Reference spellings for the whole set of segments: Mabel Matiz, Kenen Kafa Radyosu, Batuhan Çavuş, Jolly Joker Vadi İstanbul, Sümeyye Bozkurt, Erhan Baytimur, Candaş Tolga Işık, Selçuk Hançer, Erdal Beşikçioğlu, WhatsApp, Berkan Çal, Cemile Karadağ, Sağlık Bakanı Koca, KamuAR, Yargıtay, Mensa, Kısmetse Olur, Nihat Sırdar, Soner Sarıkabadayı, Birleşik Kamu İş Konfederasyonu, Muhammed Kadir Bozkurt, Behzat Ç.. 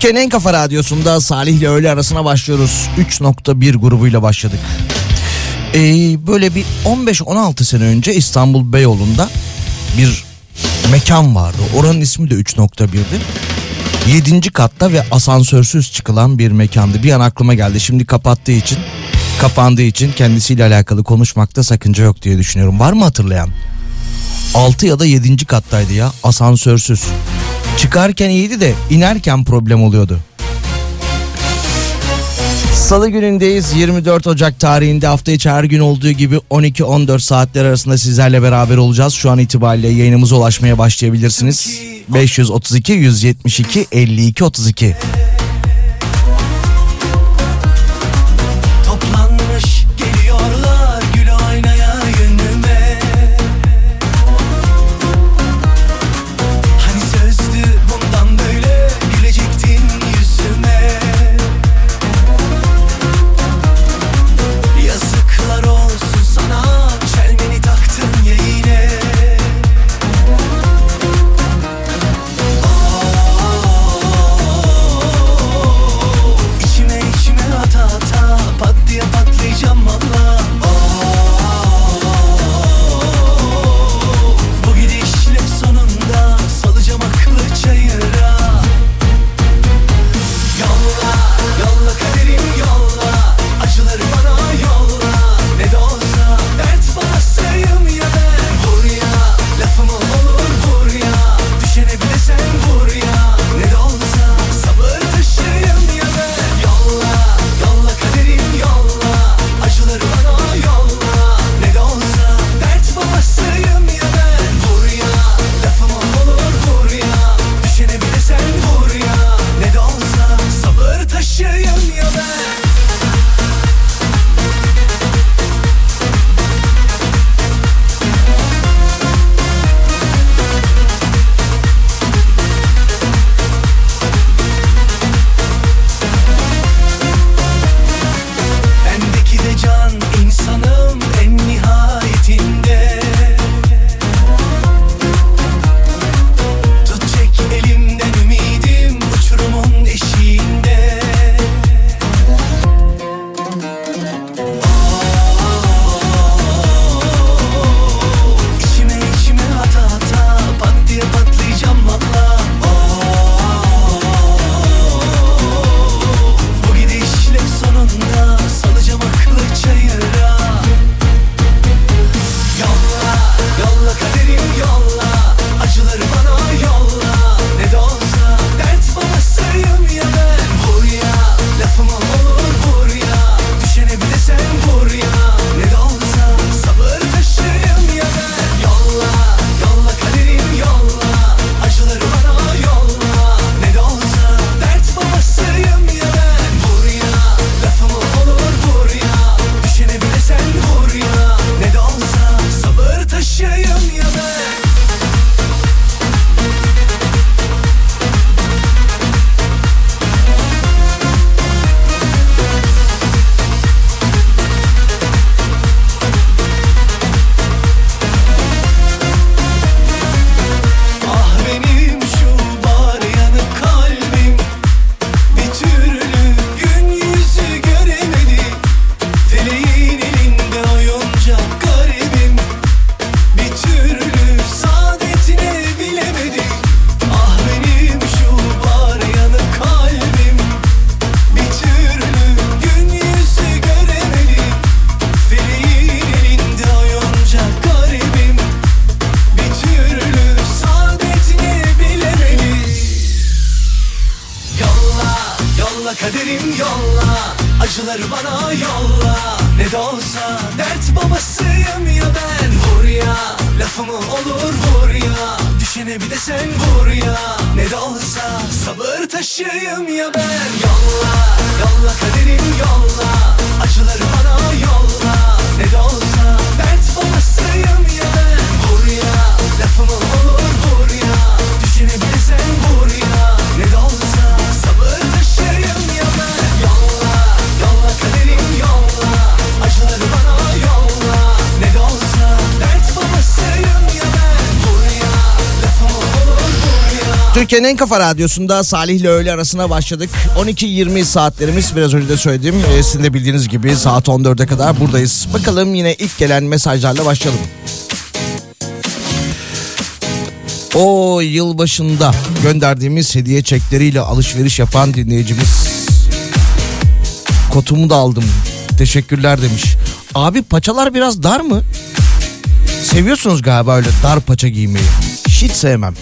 Kenen Kafa Radyosu'nda Salih'le öğle arasına başlıyoruz. 3.1 grubuyla başladık. Böyle bir 15-16 sene önce İstanbul Beyoğlu'nda bir mekan vardı. Oranın ismi de 3.1'di. 7. katta ve asansörsüz çıkılan bir mekandı. Bir an aklıma geldi. Şimdi kapandığı için kendisiyle alakalı konuşmakta sakınca yok diye düşünüyorum. Var mı hatırlayan? 6 ya da 7. kattaydı ya, asansörsüz. Çıkarken iyiydi de inerken problem oluyordu. Salı günündeyiz. 24 Ocak tarihinde hafta içi her gün olduğu gibi 12-14 saatler arasında sizlerle beraber olacağız. Şu an itibariyle yayınımıza ulaşmaya başlayabilirsiniz. 532-172-52-32. kaderim yolla, acıları bana yolla. Ne de olsa dert babasıyım ya ben. Vur ya, lafımı olur vur ya, düşene bir de sen vur ya. Ne de olsa sabır taşıyım ya ben. Yolla, yolla kaderim yolla, acıları bana yolla. Ne de olsa dert babasıyım ya ben. Vur ya, lafımı olur vur ya, düşene bir de sen vur ya. Ne de olsa sabır taşıyım ya ben. Yolla, yolla kaderim yolla, acıları bana yolla. Ne de olsa dert babasıyım ya ben. Vur ya, lafımı olur vur ya. Türkiye'nin en kafa radyosu'nda Salih ile öğle arasına başladık. 12-20 saatlerimiz, biraz önce de söyledim. Sizin de bildiğiniz gibi saat 14'e kadar buradayız. Bakalım yine ilk gelen mesajlarla başlayalım. O yılbaşında gönderdiğimiz hediye çekleriyle alışveriş yapan dinleyicimiz, kotumu da aldım teşekkürler demiş. Abi paçalar biraz dar mı? Seviyorsunuz galiba öyle dar paça giymeyi. Hiç sevmem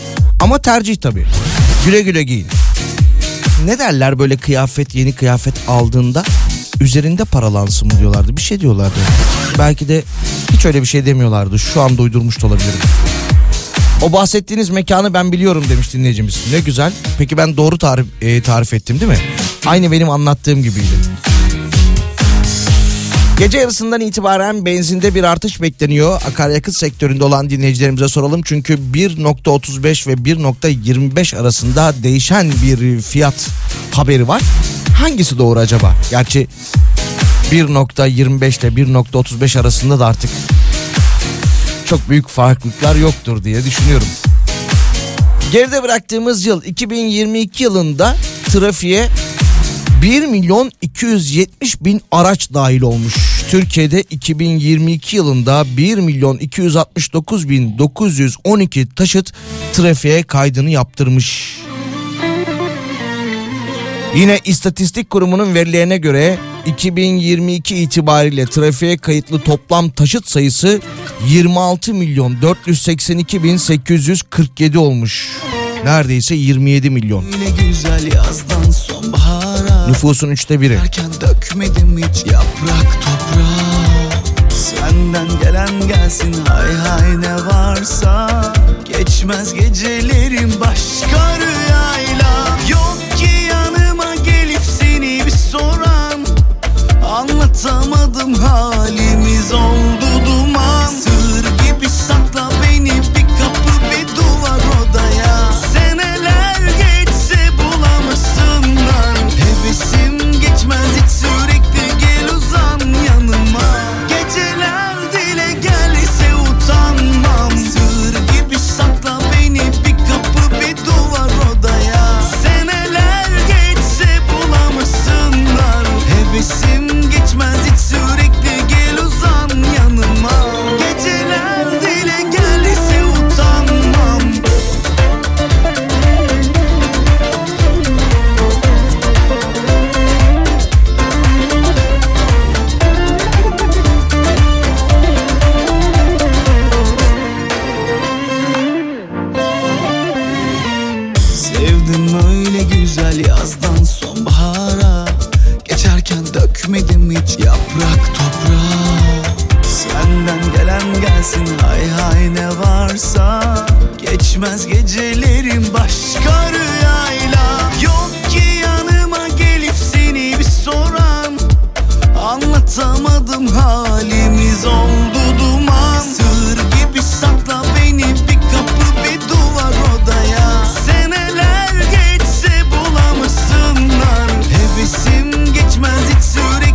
ama tercih tabii. Güle güle giyin. Ne derler böyle kıyafet, yeni kıyafet aldığında üzerinde paralansın mı diyorlardı, bir şey diyorlardı. Belki de hiç öyle bir şey demiyorlardı, şu anda uydurmuş da olabilirim. O bahsettiğiniz mekanı ben biliyorum demiş dinleyicimiz. Ne güzel. Peki ben doğru tarif ettim değil mi? Aynı benim anlattığım gibiydi. Gece yarısından itibaren benzinde bir artış bekleniyor. Akaryakıt sektöründe olan dinleyicilerimize soralım. Çünkü 1.35 ve 1.25 arasında değişen bir fiyat haberi var. Hangisi doğru acaba? Gerçi 1.25 ile 1.35 arasında da artık çok büyük farklılıklar yoktur diye düşünüyorum. Geride bıraktığımız yıl 2022 yılında trafiğe 1.270.000 araç dahil olmuş. Türkiye'de 2022 yılında 1.269.912 taşıt trafiğe kaydını yaptırmış. Yine İstatistik Kurumu'nun verilerine göre 2022 itibariyle trafiğe kayıtlı toplam taşıt sayısı 26.482.847 olmuş. Neredeyse 27 milyon. Nüfusun 3'te 1'i. Dökmedim hiç yaprak toprağa. Senden gelen gelsin hay hay ne varsa. Geçmez gecelerim başka rüyayla. Yok ki yanıma gelip seni bir soran. Anlatamadım halimiz oldu duman. Sır gibi sakla beni bir kapı bir duvar odaya. Seneler geçse bulamazsınlar. Hevesim geçmez hiç sürekli gel uzan yanıma. Geceler dile gelirse utanmam. Sır gibi sakla beni bir kapı bir duvar odaya. Seneler geçse bulamazsınlar. Hevesim yaprak toprağa. Senden gelen gelsin hay hay ne varsa. Geçmez gecelerim başka rüyayla. Yok ki yanıma gelip seni bir soran. Anlatamadım halimiz oldu duman. Sır gibi sakla beni bir kapı bir duvar odaya. Seneler geçse bulamasınlar. Hevesim geçmez hiç sürekli.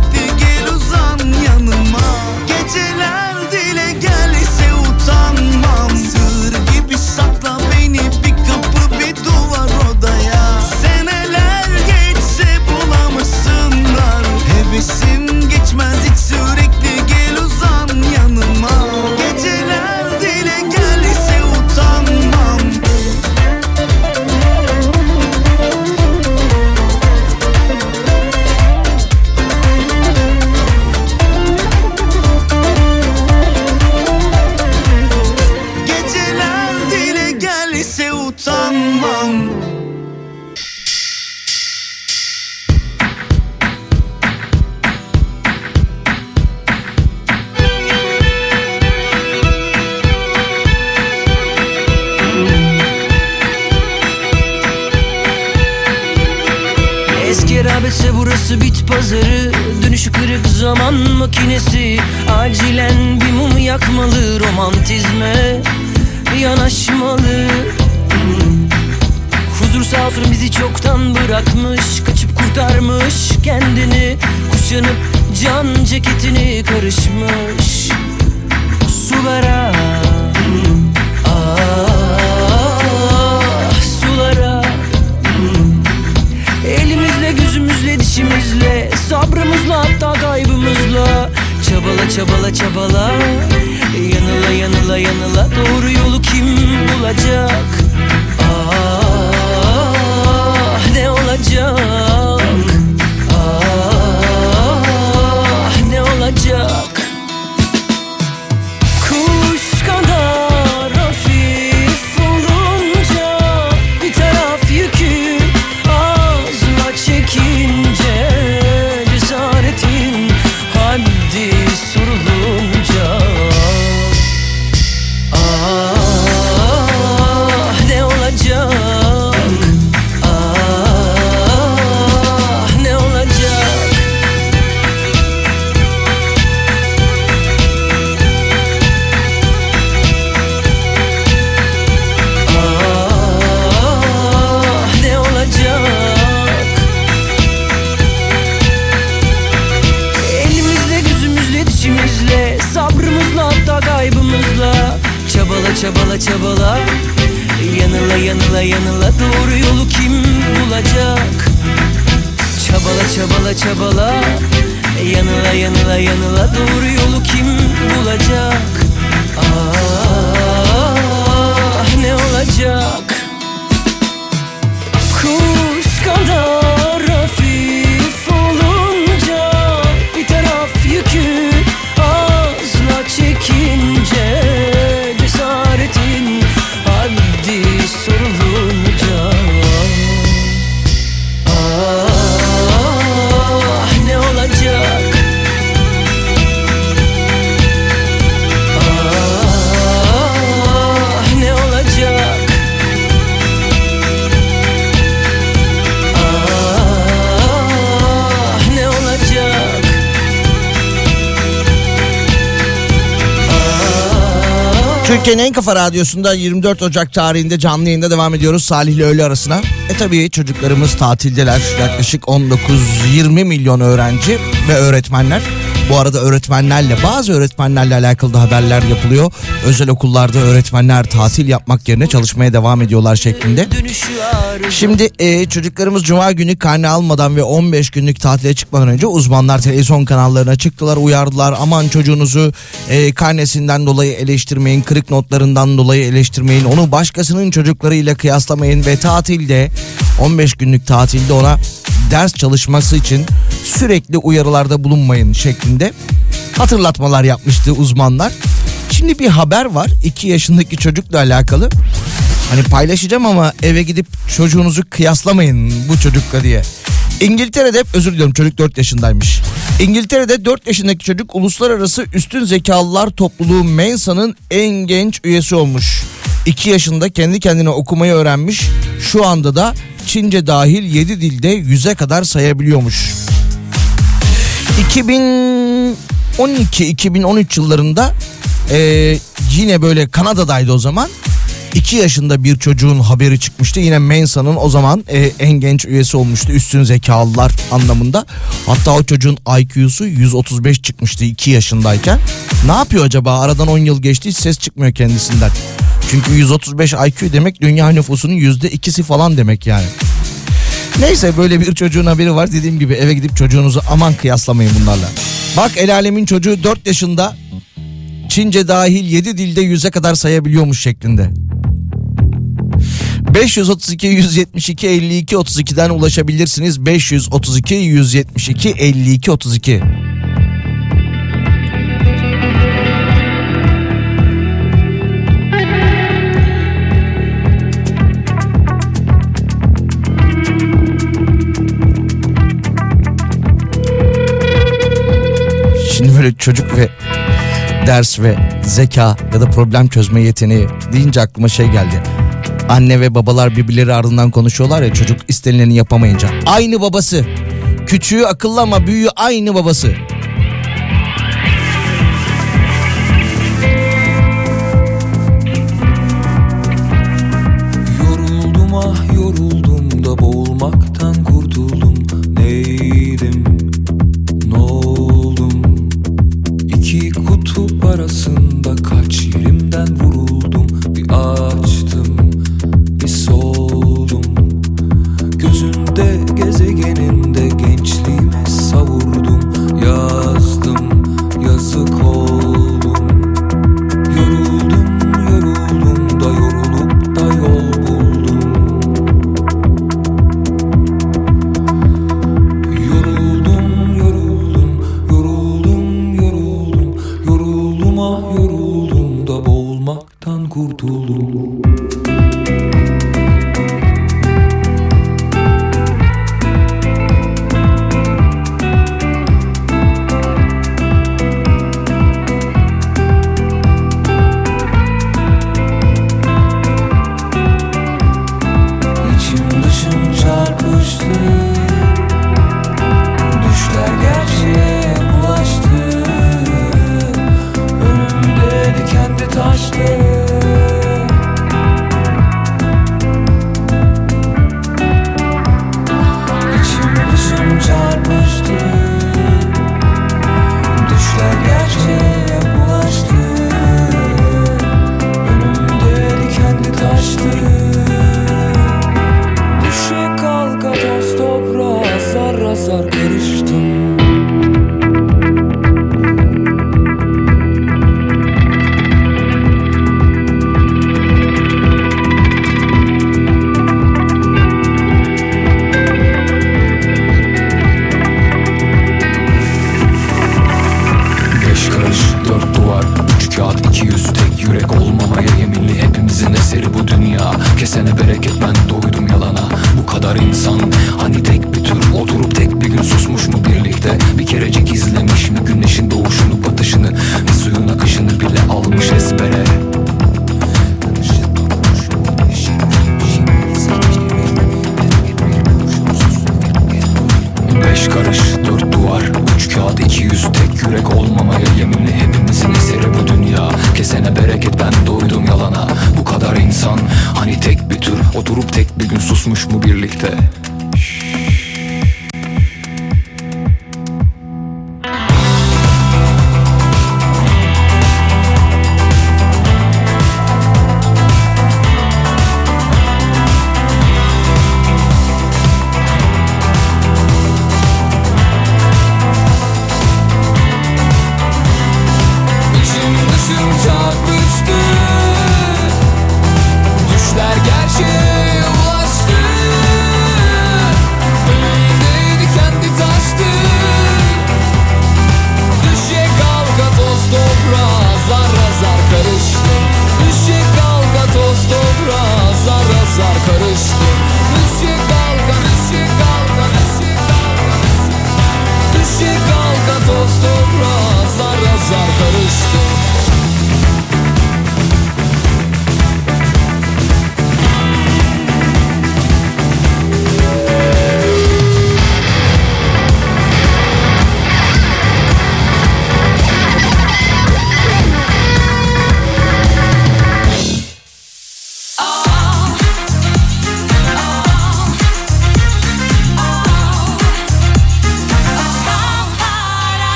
Sakla beni bir kapı bir duvar. Eski rabetse burası bit pazarı, dönüşü kırık zaman makinesi. Acilen bir mum yakmalı, romantizme yanaşmalı. Huzur sağ olsun bizi çoktan bırakmış, kaçıp kurtarmış kendini. Kuşanıp can ceketini karışmış sulara. Elimizle, gözümüzle, dişimizle, sabrımızla, hatta kaybımızla. Çabala, çabala, çabala, yanıla, yanıla, yanıla. Doğru yolu kim bulacak? Ah, ne olacak? Ah, ne olacak? Çabala çabala, yanıla yanıla yanıla. Doğru yolu kim bulacak? Çabala çabala çabala, yanıla yanıla yanıla. Doğru yolu kim bulacak? Ah, ne olacak? Kuş kadar hafif olunca bir taraf yükü azla çekince. Kenen Kafa Radyosu'nda 24 Ocak tarihinde canlı yayında devam ediyoruz Salih ile öğle arasına. Tabii çocuklarımız tatildeler, yaklaşık 19-20 milyon öğrenci ve öğretmenler. Bu arada öğretmenlerle, bazı öğretmenlerle alakalı da haberler yapılıyor. Özel okullarda öğretmenler tatil yapmak yerine çalışmaya devam ediyorlar şeklinde. Şimdi çocuklarımız cuma günü karne almadan ve 15 günlük tatile çıkmadan önce uzmanlar televizyon kanallarına çıktılar, uyardılar. Aman çocuğunuzu karnesinden dolayı eleştirmeyin, kırık notlarından dolayı eleştirmeyin. Onu başkasının çocuklarıyla kıyaslamayın ve tatilde, 15 günlük tatilde ona ders çalışması için sürekli uyarılarda bulunmayın şeklinde hatırlatmalar yapmıştı uzmanlar. Şimdi bir haber var 2 yaşındaki çocukla alakalı. Hani paylaşacağım ama eve gidip çocuğunuzu kıyaslamayın bu çocukla diye. İngiltere'de, özür diliyorum, çocuk 4 yaşındaymış. İngiltere'de 4 yaşındaki çocuk uluslararası üstün zekalılar topluluğu Mensa'nın en genç üyesi olmuş. 2 yaşında kendi kendine okumayı öğrenmiş. Şu anda da Çince dahil 7 dilde 100'e kadar sayabiliyormuş. 2012-2013 yıllarında yine böyle Kanada'daydı o zaman. 2 yaşında bir çocuğun haberi çıkmıştı. Yine Mensa'nın o zaman en genç üyesi olmuştu. Üstün zekalılar anlamında. Hatta o çocuğun IQ'su 135 çıkmıştı 2 yaşındayken. Ne yapıyor acaba? Aradan 10 yıl geçti, hiç ses çıkmıyor kendisinden. Çünkü 135 IQ demek dünya nüfusunun %2'si falan demek yani. Neyse, böyle bir çocuğun haberi var. Dediğim gibi eve gidip çocuğunuzu aman kıyaslamayın bunlarla. Bak, el alemin çocuğu 4 yaşında Çince dahil 7 dilde 100'e kadar sayabiliyormuş şeklinde. 532-172-52-32'den ulaşabilirsiniz. 532-172-52-32. Şimdi böyle çocuk ve ders ve zeka ya da problem çözme yeteneği deyince aklıma şey geldi. Anne ve babalar birbirleri ardından konuşuyorlar ya, çocuk istenileni yapamayınca. Aynı babası. Küçüğü akıllı ama büyüğü aynı babası. Yoruldum ah yoruldum da boğulmaktan kurtuldum. Neydim? Ne oldum? İki kutup arasında kaç yerimden vuruldum. Bir açtım, bir soldum. Gözünde gezegeninde gençliğimi savurdum. Yazdım, yazık oldum. Yoruldum, yoruldum da yorulup da yol buldum. Yoruldum, yoruldum, yoruldum, yoruldum. Yoruldum ah yoruldum da boğulmaktan kurtuldum. Düşler gerçeğe ulaştı.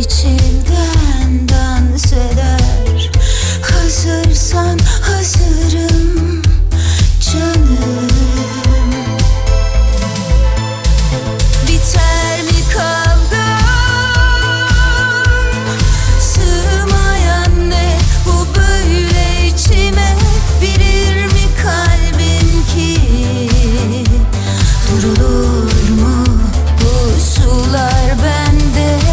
içimden dans eder. Hazırsan hazırım canım. Biter mi kavga? Sığmayan ne bu böyle içime? Bilir mi kalbin ki? Durulur mu bu sular bende?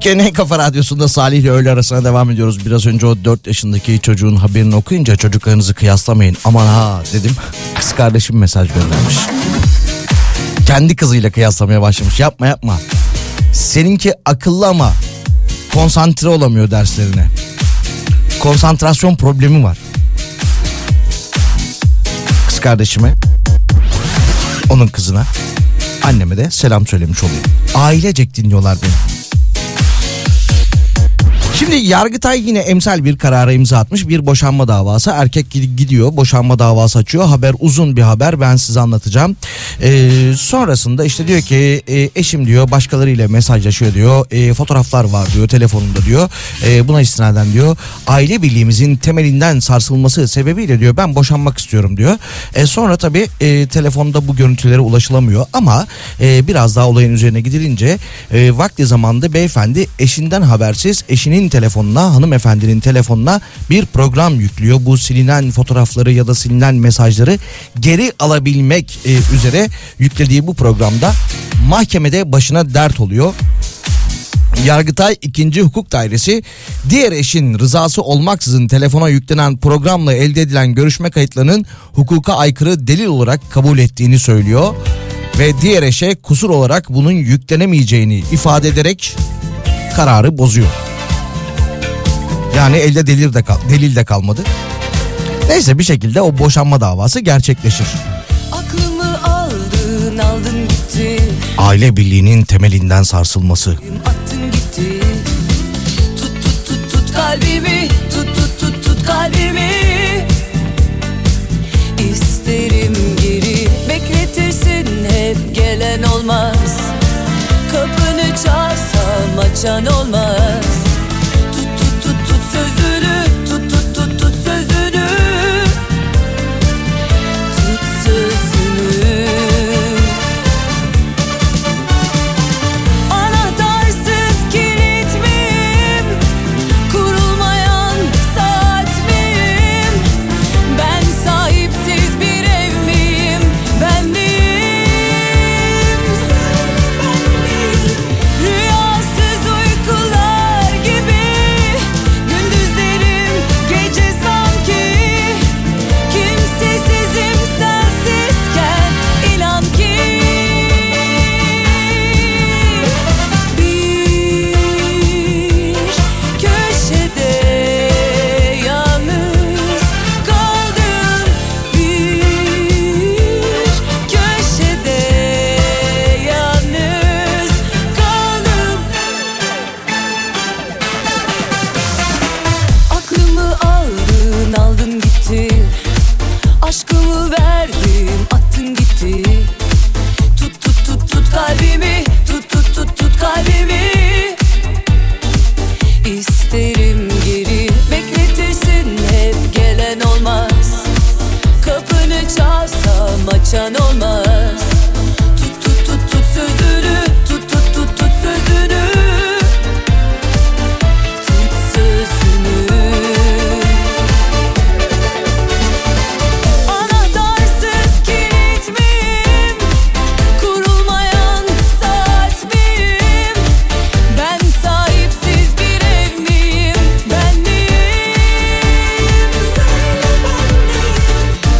Kenen Kafa Radyosu'nda Salih ile öğle arasına devam ediyoruz. Biraz önce o 4 yaşındaki çocuğun haberini okuyunca çocuklarınızı kıyaslamayın aman ha dedim. Kız kardeşim mesaj göndermiş. Kendi kızıyla kıyaslamaya başlamış. Yapma yapma. Seninki akıllı ama konsantre olamıyor derslerine. Konsantrasyon problemi var. Kız kardeşime, onun kızına, anneme de selam söylemiş olayım. Ailecek dinliyorlar beni. Şimdi Yargıtay yine emsal bir karara imza atmış. Bir boşanma davası. Erkek gidiyor, boşanma davası açıyor. Haber uzun bir haber, ben size anlatacağım. Sonrasında işte diyor ki eşim diyor başkalarıyla mesajlaşıyor diyor. Fotoğraflar var diyor telefonunda diyor. Buna istinaden diyor aile birliğimizin temelinden sarsılması sebebiyle diyor ben boşanmak istiyorum diyor. Sonra tabii telefonda bu görüntülere ulaşılamıyor ama biraz daha olayın üzerine gidilince vakti zamanında beyefendi eşinden habersiz eşinin telefonuna, hanımefendinin telefonuna bir program yüklüyor. Bu silinen fotoğrafları ya da silinen mesajları geri alabilmek üzere yüklediği bu programda mahkemede başına dert oluyor. Yargıtay 2. Hukuk Dairesi diğer eşin rızası olmaksızın telefona yüklenen programla elde edilen görüşme kayıtlarının hukuka aykırı delil olarak kabul ettiğini söylüyor ve diğer eşe kusur olarak bunun yüklenemeyeceğini ifade ederek kararı bozuyor. Yani elde delil de kalmadı. Neyse bir şekilde o boşanma davası gerçekleşir. Aklımı aldın gitti. Aile birliğinin temelinden sarsılması. Attın gitti. Tut kalbimi, tut kalbimi. İsterim geri, bekletirsin hep gelen olmaz. Kapını çalsam açan olmaz. Sözünü tut sözünü. Tut sözünü. Anahtarsız kilit miyim? Kurulmayan saat miyim? Ben sahipsiz bir ev miyim? Ben miyim? Rüyasız uykular gibi. Kalbimi isterim geri bekle. tutan olmaz. Tut tut tut tut sözünü, tut tut tut tut sözünü, tut sözünü. Anahtarsız kilit miyim? Kurulmayan saat miyim? Ben sahipsiz bir ev miyim? Ben miyim? Söyle ben miyim?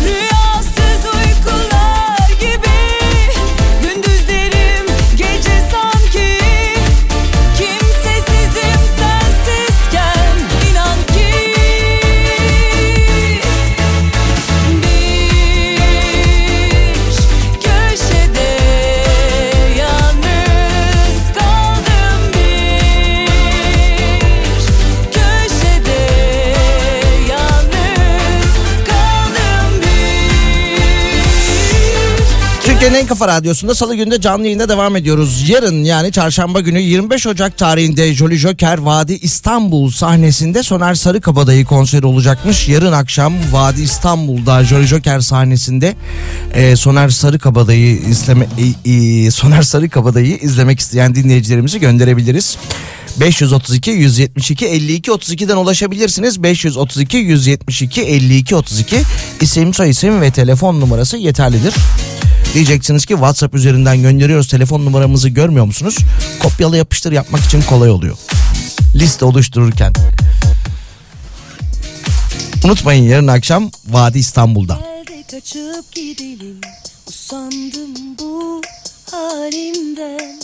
Rüyasız uykular gibi gündüzlerim gece sanki. Kimsesizim sensizken, inan ki bir köşede yalnız kaldım, bir köşede yalnız kaldım, bir. Türkiye'nin en kafa radyosunda salı günde canlı yayında devam ediyoruz. Yarın yani çarşamba günü 25 Ocak tarihinde Jolly Joker Vadi İstanbul sahnesinde Soner Sarıkabadayı konseri olacakmış. Yarın akşam Vadi İstanbul'da Jolly Joker sahnesinde Soner Sarıkabadayı izlemek isteyen dinleyicilerimizi gönderebiliriz. 532-172-52-32'den ulaşabilirsiniz. 532-172-52-32 isim, soyisim ve telefon numarası yeterlidir. Diyeceksiniz ki WhatsApp üzerinden gönderiyoruz, telefon numaramızı görmüyor musunuz? Kopyala yapıştır yapmak için kolay oluyor liste oluştururken. Unutmayın, yarın akşam Vadi İstanbul'da. Gel de kaçıp gidelim, usandım bu halimden.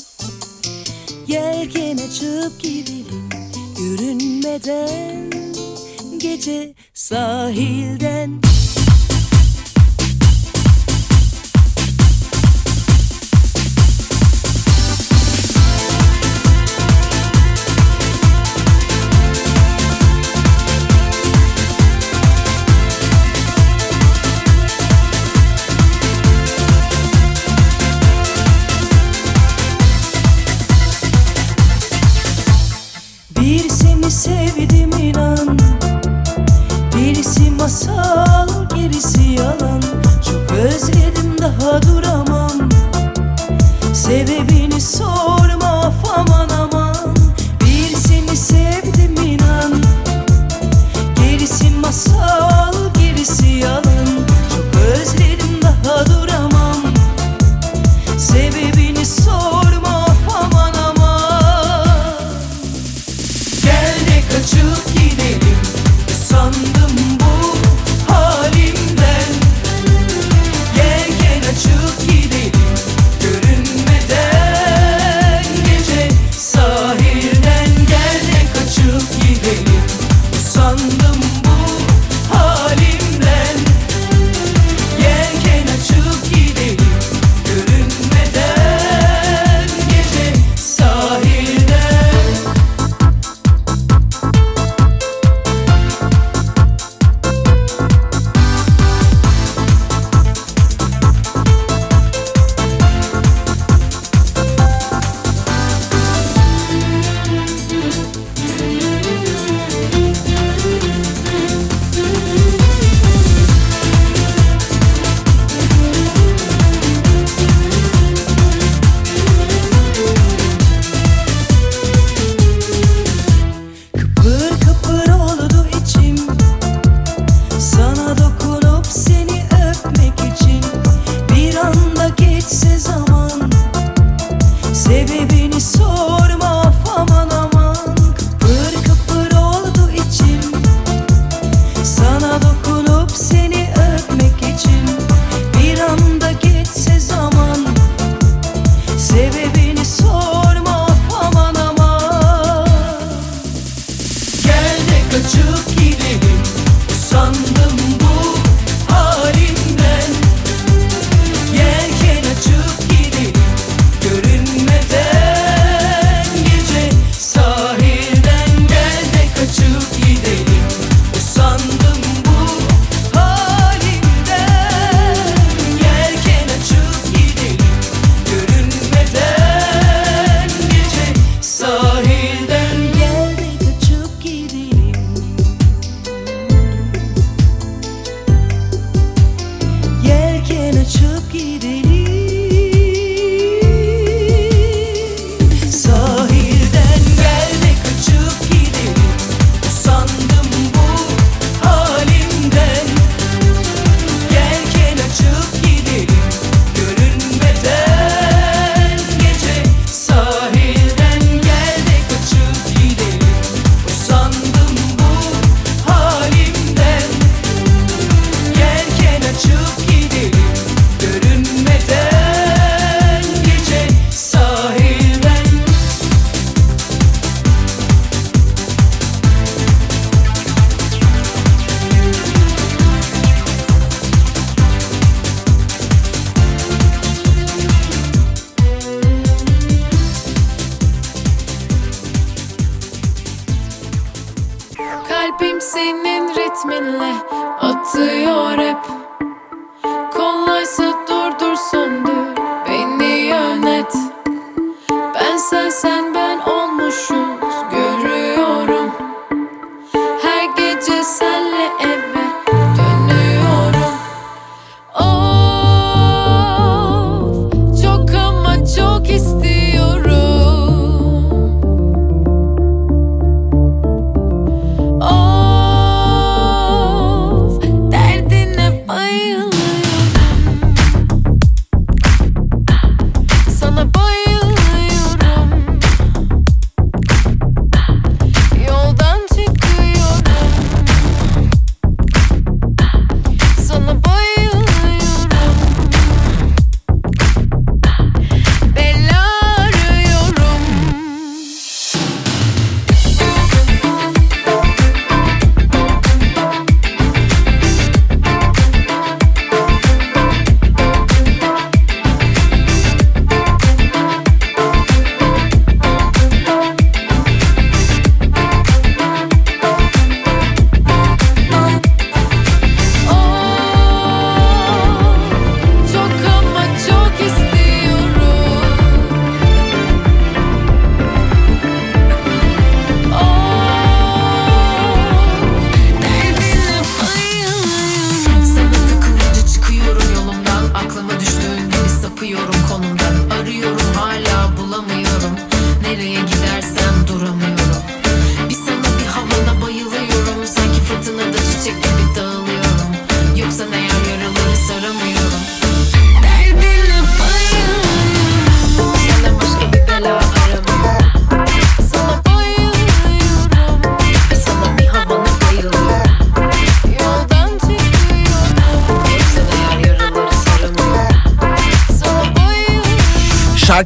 Yelken açıp gidelim, görünmeden gece sahilden. Bir seni sevdim inan, birisi masal, gerisi yalan. Çok özledim, daha duramam. Sebebini sorma, aman aman. Bir seni sevdim inan, gerisi masal, gerisi yalan. Çok özledim, daha duramam. Sebebini sorma, aman aman. Gel de kaçıp gidelim, sandım bu halimden. Yelken açıp gidelim, görünmeden gece sahilden. Gel de kaçıp gidelim, sandım bu halimden. Yelken açıp gidelim, görünmeden gece sahilden. Kıpır kıpır oldu içim, sana dokunup seni öpmek için. Bir anda geçse zaman, sebebini sorma, aman aman. Kıpır kıpır oldu içim, sana dokunup seni öpmek için. Bir anda geçse zaman, sebebini sorma, aman aman. Gel de kaçıp gidelim, sandım bu halimden. Yelken açıp gidelim, görünmeden gece sahilden. Gel de kaçıp gidelim, sandım bu halimden. Yelken açıp gidelim, görünmeden gece sahilden. Gel de kaçıp gidelim. Kalbim senin ritminle atıyor hep. Kollaysa durdur söndür, beni yönet. Ben sen ben olmuşuz, görüyorum. Her gece senle eve dönüyorum. Of, çok ama çok istiyorum.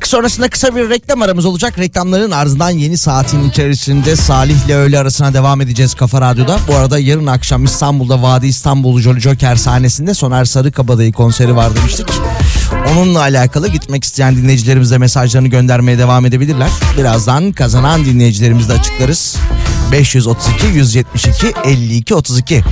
Sonrasında kısa bir reklam aramız olacak. Reklamların ardından yeni saatin içerisinde Salih'le öğle arasına devam edeceğiz Kafa Radyo'da. Bu arada yarın akşam İstanbul'da Vadi İstanbul Jolly Joker sahnesinde Soner Sarıkabadayı konseri var demiştik. Onunla alakalı gitmek isteyen dinleyicilerimiz de mesajlarını göndermeye devam edebilirler. Birazdan kazanan dinleyicilerimizi de açıklarız. 532 172 52 32.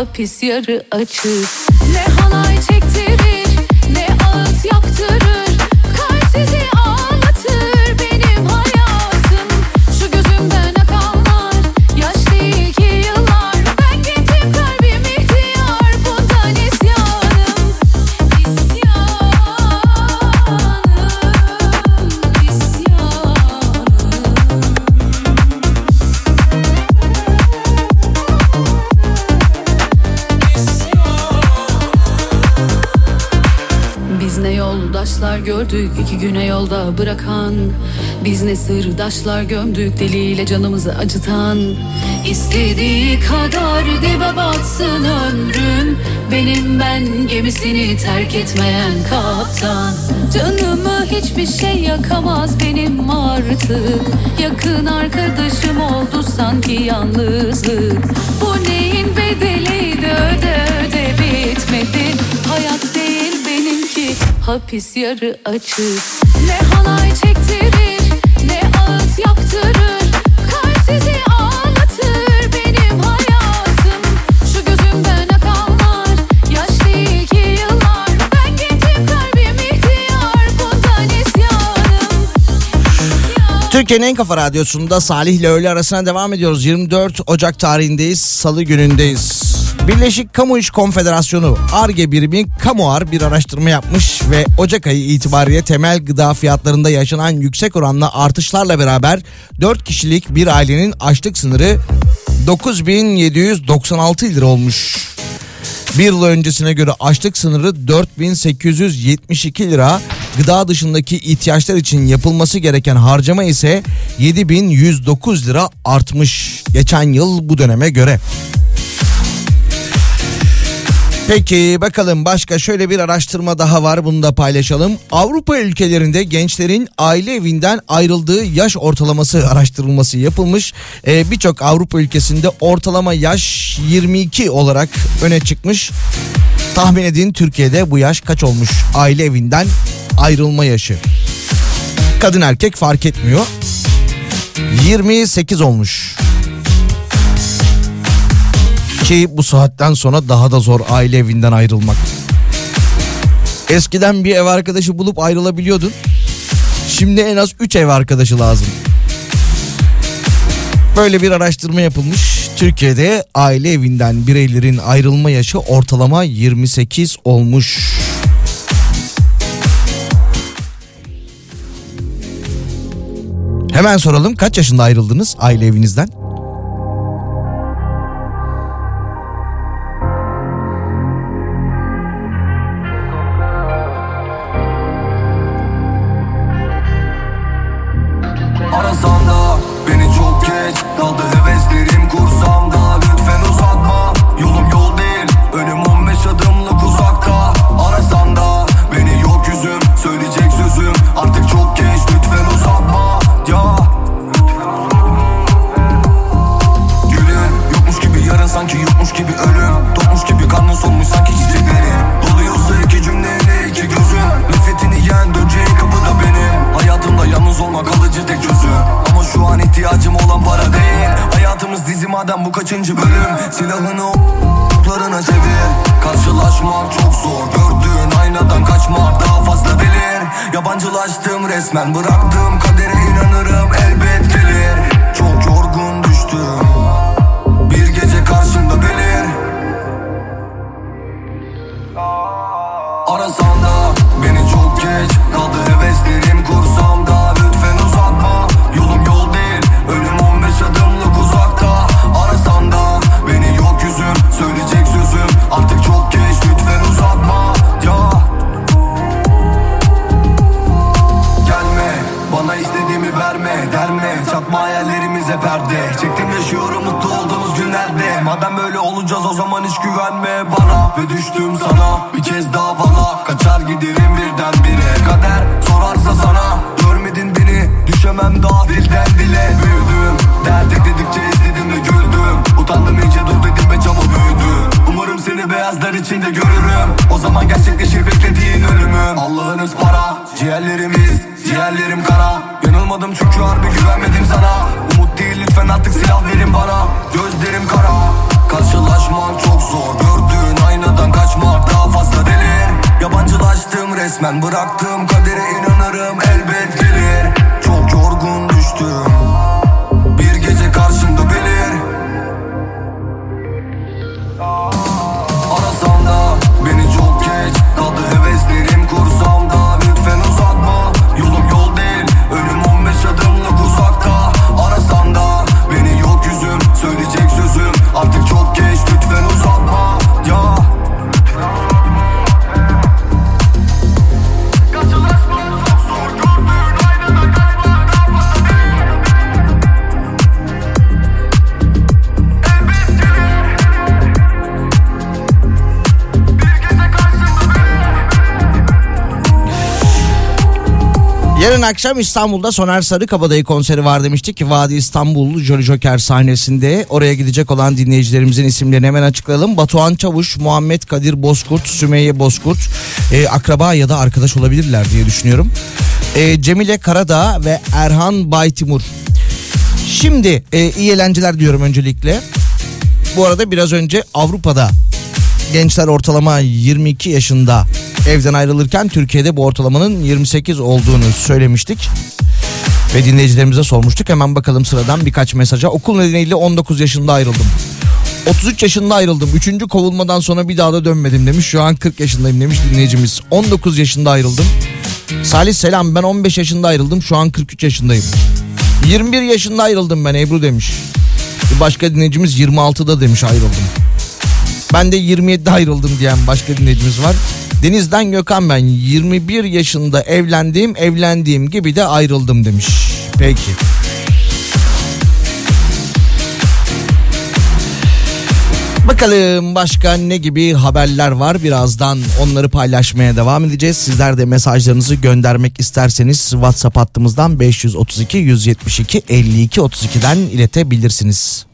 Hapis yarı açık. Ne halay çektirir, ne ağıt yaktırır. Kalp sizi ağlatır benim hayatım. Şu gözümden akanlar, yaş değil ki yıllar. Ben gittim kalbim ihtiyar, bundan isyanım. Yoldaşlar gördük iki güne yolda bırakan, biz ne sırdaşlar gömdük deliyle canımızı acıtan. İstediği kadar dibe batsın ömrün, benim ben gemisini terk etmeyen kaptan. Canımı hiçbir şey yakamaz benim artık, yakın arkadaşım oldu sanki yalnızlık. Bu neyin bedeliydi, öde öde bitmedi, hayat değil benimki. Hapis yarı açık. Ne halay çektirir, ne ağıt yaktırır. Kalp sizi ağlatır benim hayatım. Şu gözümden akanlar, yaş değil ki yıllar. Ben gittim kalbim ihtiyar, bundan isyanım. Türkiye'nin en kafa radyosunda Salih'le öğle arasına devam ediyoruz. 24 Ocak tarihindeyiz, Salı günündeyiz. Birleşik Kamu İş Konfederasyonu ARGE birimi KamuAR bir araştırma yapmış ve Ocak ayı itibariyle temel gıda fiyatlarında yaşanan yüksek oranla artışlarla beraber 4 kişilik bir ailenin açlık sınırı 9.796 lira olmuş. Bir yıl öncesine göre açlık sınırı 4.872 lira, gıda dışındaki ihtiyaçlar için yapılması gereken harcama ise 7.109 lira artmış geçen yıl bu döneme göre. Peki bakalım, başka şöyle bir araştırma daha var, bunu da paylaşalım. Avrupa ülkelerinde gençlerin aile evinden ayrıldığı yaş ortalaması araştırılması yapılmış. Birçok Avrupa ülkesinde ortalama yaş 22 olarak öne çıkmış. Tahmin edin Türkiye'de bu yaş kaç olmuş? Aile evinden ayrılma yaşı. Kadın erkek fark etmiyor. 28 olmuş. Ki bu saatten sonra daha da zor aile evinden ayrılmak. Eskiden bir ev arkadaşı bulup ayrılabiliyordun. Şimdi en az 3 ev arkadaşı lazım. Böyle bir araştırma yapılmış. Türkiye'de aile evinden bireylerin ayrılma yaşı ortalama 28 olmuş. Hemen soralım, kaç yaşında ayrıldınız aile evinizden? Ben bıraktım, kadere inanırım, elbet gelir. Çok yorgun düştüm, bir gece karşımda belir. Arasan da beni çok geç, kaldı heveslerim kursamda. Lütfen uzatma, yolum yol değil, ölüm 15 adımlık uzakta. Arasan da beni yok yüzüm, söyleyecek sözüm artık çok geç, lütfen uzatma ya. Verme, derme, çakma hayallerimize perde. Çektim yaşıyorum mutlu olduğumuz günlerde. Madem böyle olacağız o zaman hiç güvenme bana. Ve düştüm sana bir kez daha bana. Kaçar giderim birdenbire. Kader sorarsa sana, görmedin beni, düşemem daha dilden dile. Büyüdüm, dert dedikçe izledim de güldüm. Utandım iyice, dur dedim ve çabuk büyüdüm. Umarım seni beyazlar içinde görürüm. O zaman gerçekleşir beklediğin ölümüm. Allah'ınız para, ciğerlerimiz, ciğerlerim kara. Yanılmadım çünkü harbi güvenmedim sana. Umut değil lütfen artık silah verin bana. Gözlerim kara, karşılaşmak çok zor. Gördüğün aynadan kaçmak daha fazla delir. Yabancılaştım resmen, bıraktım kadere inanırım, elbet gelir. Çok yorgun düştüm, bir gece karşımda belir. Arasan da beni çok geç, kaldı heveslerim kursamda. Lütfen uzatma, yolum yol değil, ölüm 15 adımlık uzakta. Arasan da beni yok yüzüm, söyleyecek sözüm artık çok geç, lütfen uzatma ya. Yarın akşam İstanbul'da Soner Sarıkabadayı konseri var demiştik ki, Vadi İstanbul Jolly Joker sahnesinde. Oraya gidecek olan dinleyicilerimizin isimlerini hemen açıklayalım. Batuhan Çavuş, Muhammed Kadir Bozkurt, Sümeyye Bozkurt, akraba ya da arkadaş olabilirler diye düşünüyorum. Cemile Karadağ ve Erhan Baytimur. Şimdi iyi eğlenceler diyorum öncelikle. Bu arada biraz önce Avrupa'da gençler ortalama 22 yaşında evden ayrılırken Türkiye'de bu ortalamanın 28 olduğunu söylemiştik ve dinleyicilerimize sormuştuk. Hemen bakalım sıradan birkaç mesaja. Okul nedeniyle 19 yaşında ayrıldım. 33 yaşında ayrıldım. 3. kovulmadan sonra bir daha da dönmedim demiş. Şu an 40 yaşındayım demiş dinleyicimiz. 19 yaşında ayrıldım. Salih selam, ben 15 yaşında ayrıldım. Şu an 43 yaşındayım. 21 yaşında ayrıldım ben Ebru demiş. Bir başka dinleyicimiz 26'da demiş ayrıldım. Ben de 27'de ayrıldım diyen başka dinleyicimiz var. Deniz'den Gökhan ben 21 yaşında evlendiğim gibi de ayrıldım demiş. Peki. Bakalım başka ne gibi haberler var, birazdan onları paylaşmaya devam edeceğiz. Sizler de mesajlarınızı göndermek isterseniz WhatsApp hattımızdan 532 172 52 32'den iletebilirsiniz.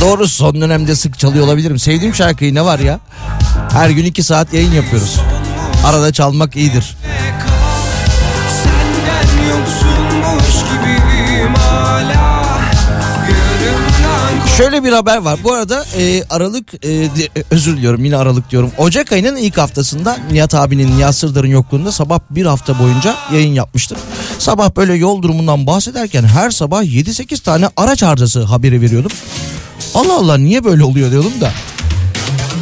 Doğru, son dönemde sık çalıyor olabilirim. Sevdiğim şarkıyı ne var ya? Her gün 2 saat yayın yapıyoruz. Arada çalmak iyidir. Şöyle bir haber var. Bu arada Ocak ayının ilk haftasında Nihat abinin, Nihat Sırdar'ın yokluğunda sabah bir hafta boyunca yayın yapmıştım. Sabah böyle yol durumundan bahsederken her sabah 7-8 tane araç arızası haberi veriyordum. Allah Allah, niye böyle oluyor diyordum da.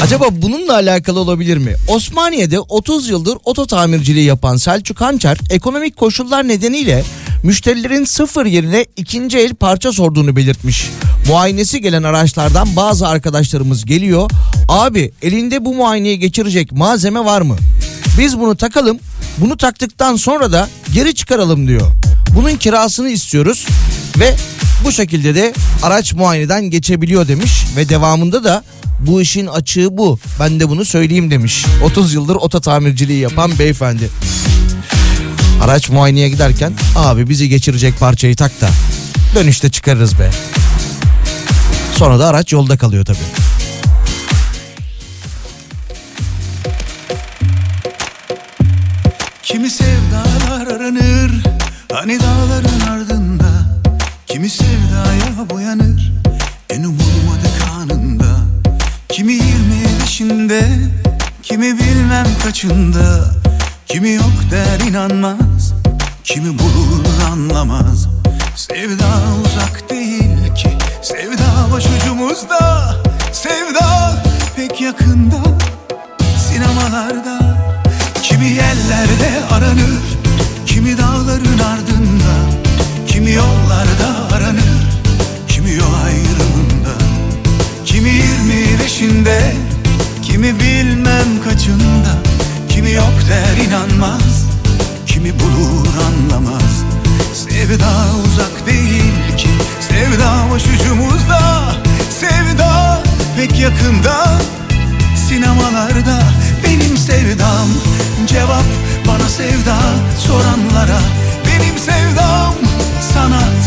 Acaba bununla alakalı olabilir mi? Osmaniye'de 30 yıldır oto tamirciliği yapan Selçuk Hançer, ekonomik koşullar nedeniyle müşterilerin sıfır yerine ikinci el parça sorduğunu belirtmiş. Muayenesi gelen araçlardan bazı arkadaşlarımız geliyor. Abi, elinde bu muayeneye geçirecek malzeme var mı? Biz bunu takalım, bunu taktıktan sonra da geri çıkaralım diyor. Bunun kirasını istiyoruz ve bu şekilde de araç muayeneden geçebiliyor demiş ve devamında da bu işin açığı bu, ben de bunu söyleyeyim demiş. 30 yıldır oto tamirciliği yapan beyefendi. Araç muayeneye giderken abi bizi geçirecek parçayı tak da dönüşte çıkarırız be. Sonra da araç yolda kalıyor tabii. Kimi sevdalar Hani dağların ardında kimi sevdaya boyanır, en umulmadık anında. Kimi 25'inde, kimi bilmem kaçında. Kimi yok der inanmaz, kimi bulur anlamaz. Sevda uzak değil ki, sevda başucumuzda. Sevda pek yakında, sinemalarda. Kimi yerlerde aranır, kimi dağların ardında. Kimi yollarda aranır, kimi yol ayrımında. Kimi 25'inde, kimi bilmem kaçında. Kimi yok der inanmaz, kimi bulur anlamaz. Sevda uzak değil ki, sevda başucumuzda. Sevda pek yakında, sinemalarda. Benim sevdam cevap, bana sevda soranlara. Benim sevdam sanat,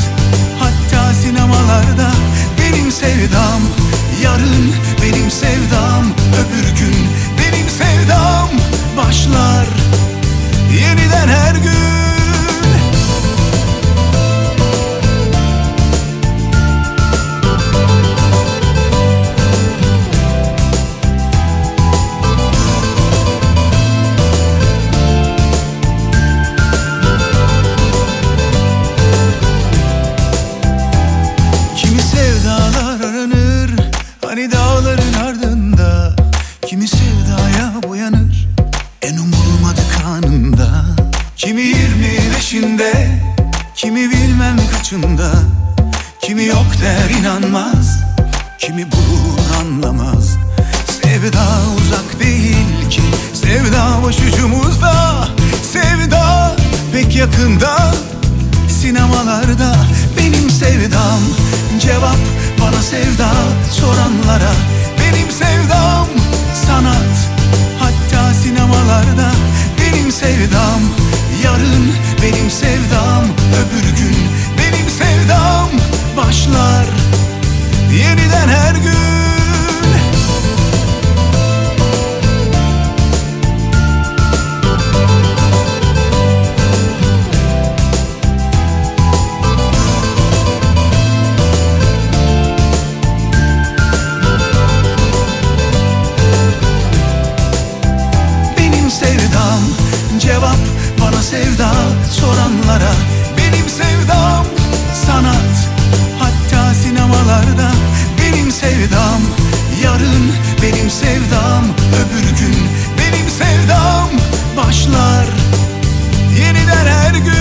hatta sinemalarda. Benim sevdam yarın, benim sevdam öbür gün. Benim sevdam başlar yeniden her gün. Kimi bilmem kaçında, kimi yok der inanmaz, kimi bulur anlamaz. Sevda uzak değil ki, sevda başucumuzda. Sevda pek yakında, sinemalarda. Benim sevdam cevap, bana sevda soranlara. Benim sevdam sanat, hatta sinemalarda. Benim sevdam yarın, benim sevdam öbür gün. Benim sevdam başlar yeniden her gün. Sevda soranlara. Benim sevdam sanat, hatta sinemalarda. Benim sevdam yarın, benim sevdam öbür gün. Benim sevdam başlar yeniden her gün.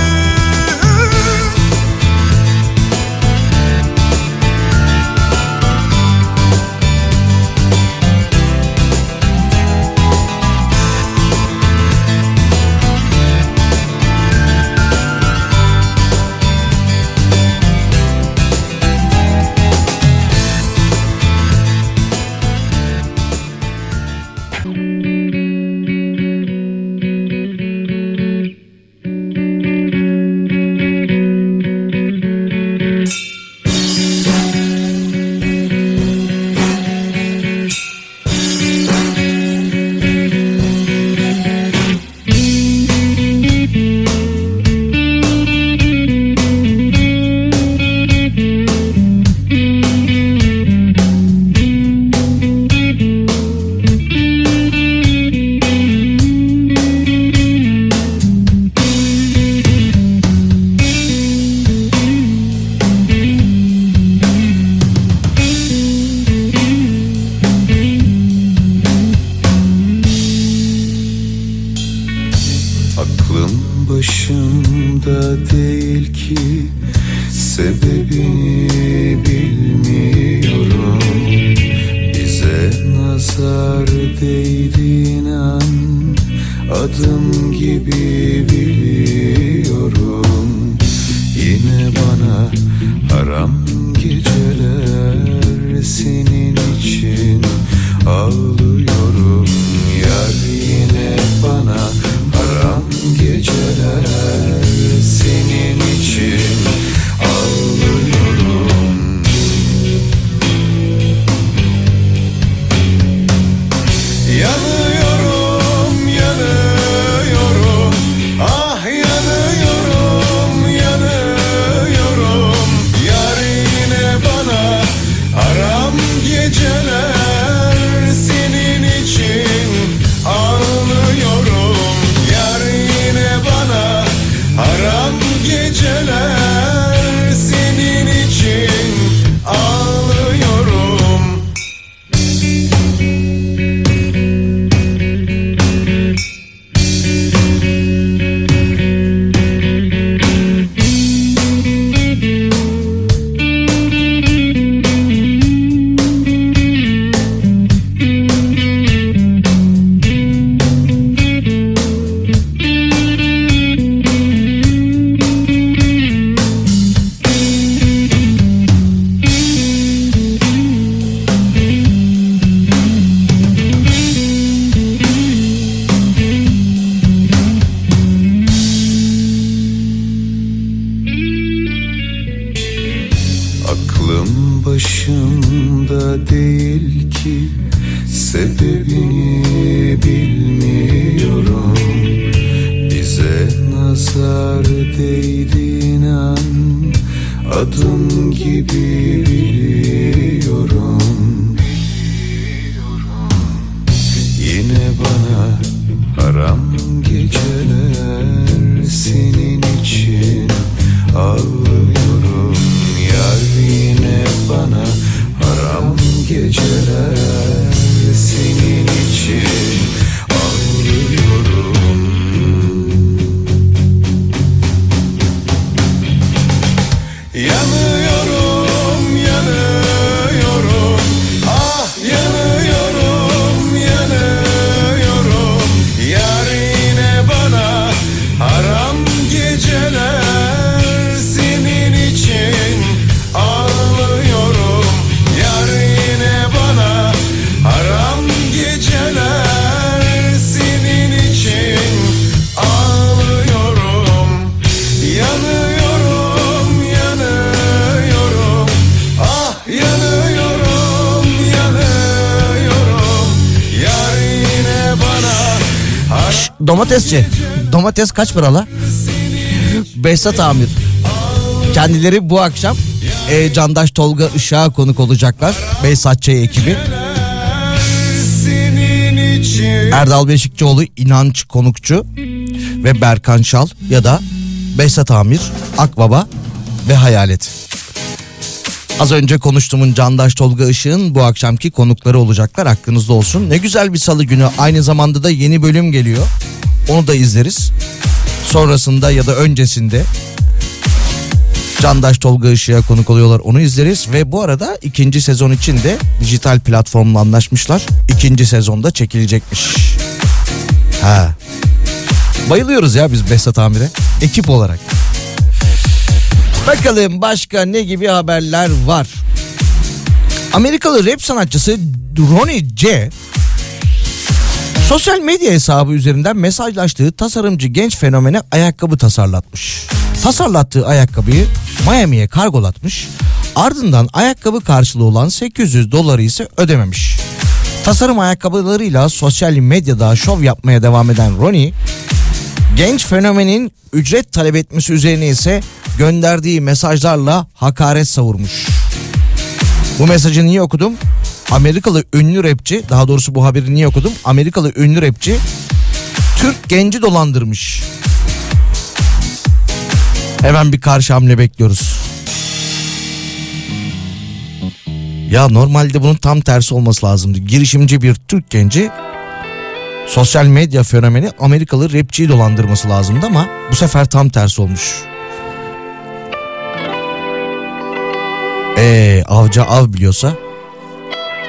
Yanıyorum, yanıyorum, ah başımda değil ki, sebebini bilmiyorum. Bize nazar değdiğin an adım gibi biliyorum. Yine bana haram geceler, senin için ağlıyorum. Yar yine bana haram geceler, senin için ağlıyorum. Yanıyorum, yanıyorum, ah yanıyorum, yanıyorum. Yar yine bana haram geceler, senin için ağlıyorum. Yar yine bana haram geceler, senin için ağlıyorum. Yanıyorum. Domatesçi. Domates kaç para la? Behzat Amir. Kendileri bu akşam Candaş Tolga Işık'a konuk olacaklar. Behzat Ç. ekibi. Erdal Beşikçioğlu, inanç konukçu. Ve Berkan Çal ya da Behzat Amir, Akbaba ve Hayalet. Az önce konuştuğumun Candaş Tolga Işık'ın bu akşamki konukları olacaklar. Hakkınızda olsun. Ne güzel bir salı günü. Aynı zamanda da yeni bölüm geliyor. Onu da izleriz. Sonrasında ya da öncesinde Candaş Tolga Işık'a konuk oluyorlar. Onu izleriz ve bu arada ikinci sezon için de dijital platformla anlaşmışlar. İkinci sezonda çekilecekmiş. Ha. Bayılıyoruz ya biz Behzat Amir'e. Ekip olarak. Bakalım başka ne gibi haberler var? Amerikalı rap sanatçısı Ronnie C. sosyal medya hesabı üzerinden mesajlaştığı tasarımcı genç fenomene ayakkabı tasarlatmış. Tasarlattığı ayakkabıyı Miami'ye kargolatmış. Ardından ayakkabı karşılığı olan $800 ise ödememiş. Tasarım ayakkabılarıyla sosyal medyada şov yapmaya devam eden Ronnie, genç fenomenin ücret talep etmesi üzerine ise gönderdiği mesajlarla hakaret savurmuş. Bu mesajı niye okudum? Amerikalı ünlü rapçi, daha doğrusu bu haberi niye okudum? Amerikalı ünlü rapçi Türk genci dolandırmış. Hemen bir karşı hamle bekliyoruz. Ya normalde bunun tam tersi olması lazımdı. Girişimci bir Türk genci, sosyal medya fenomeni Amerikalı rapçiyi dolandırması lazımdı ama bu sefer tam tersi olmuş. Avcı av biliyorsa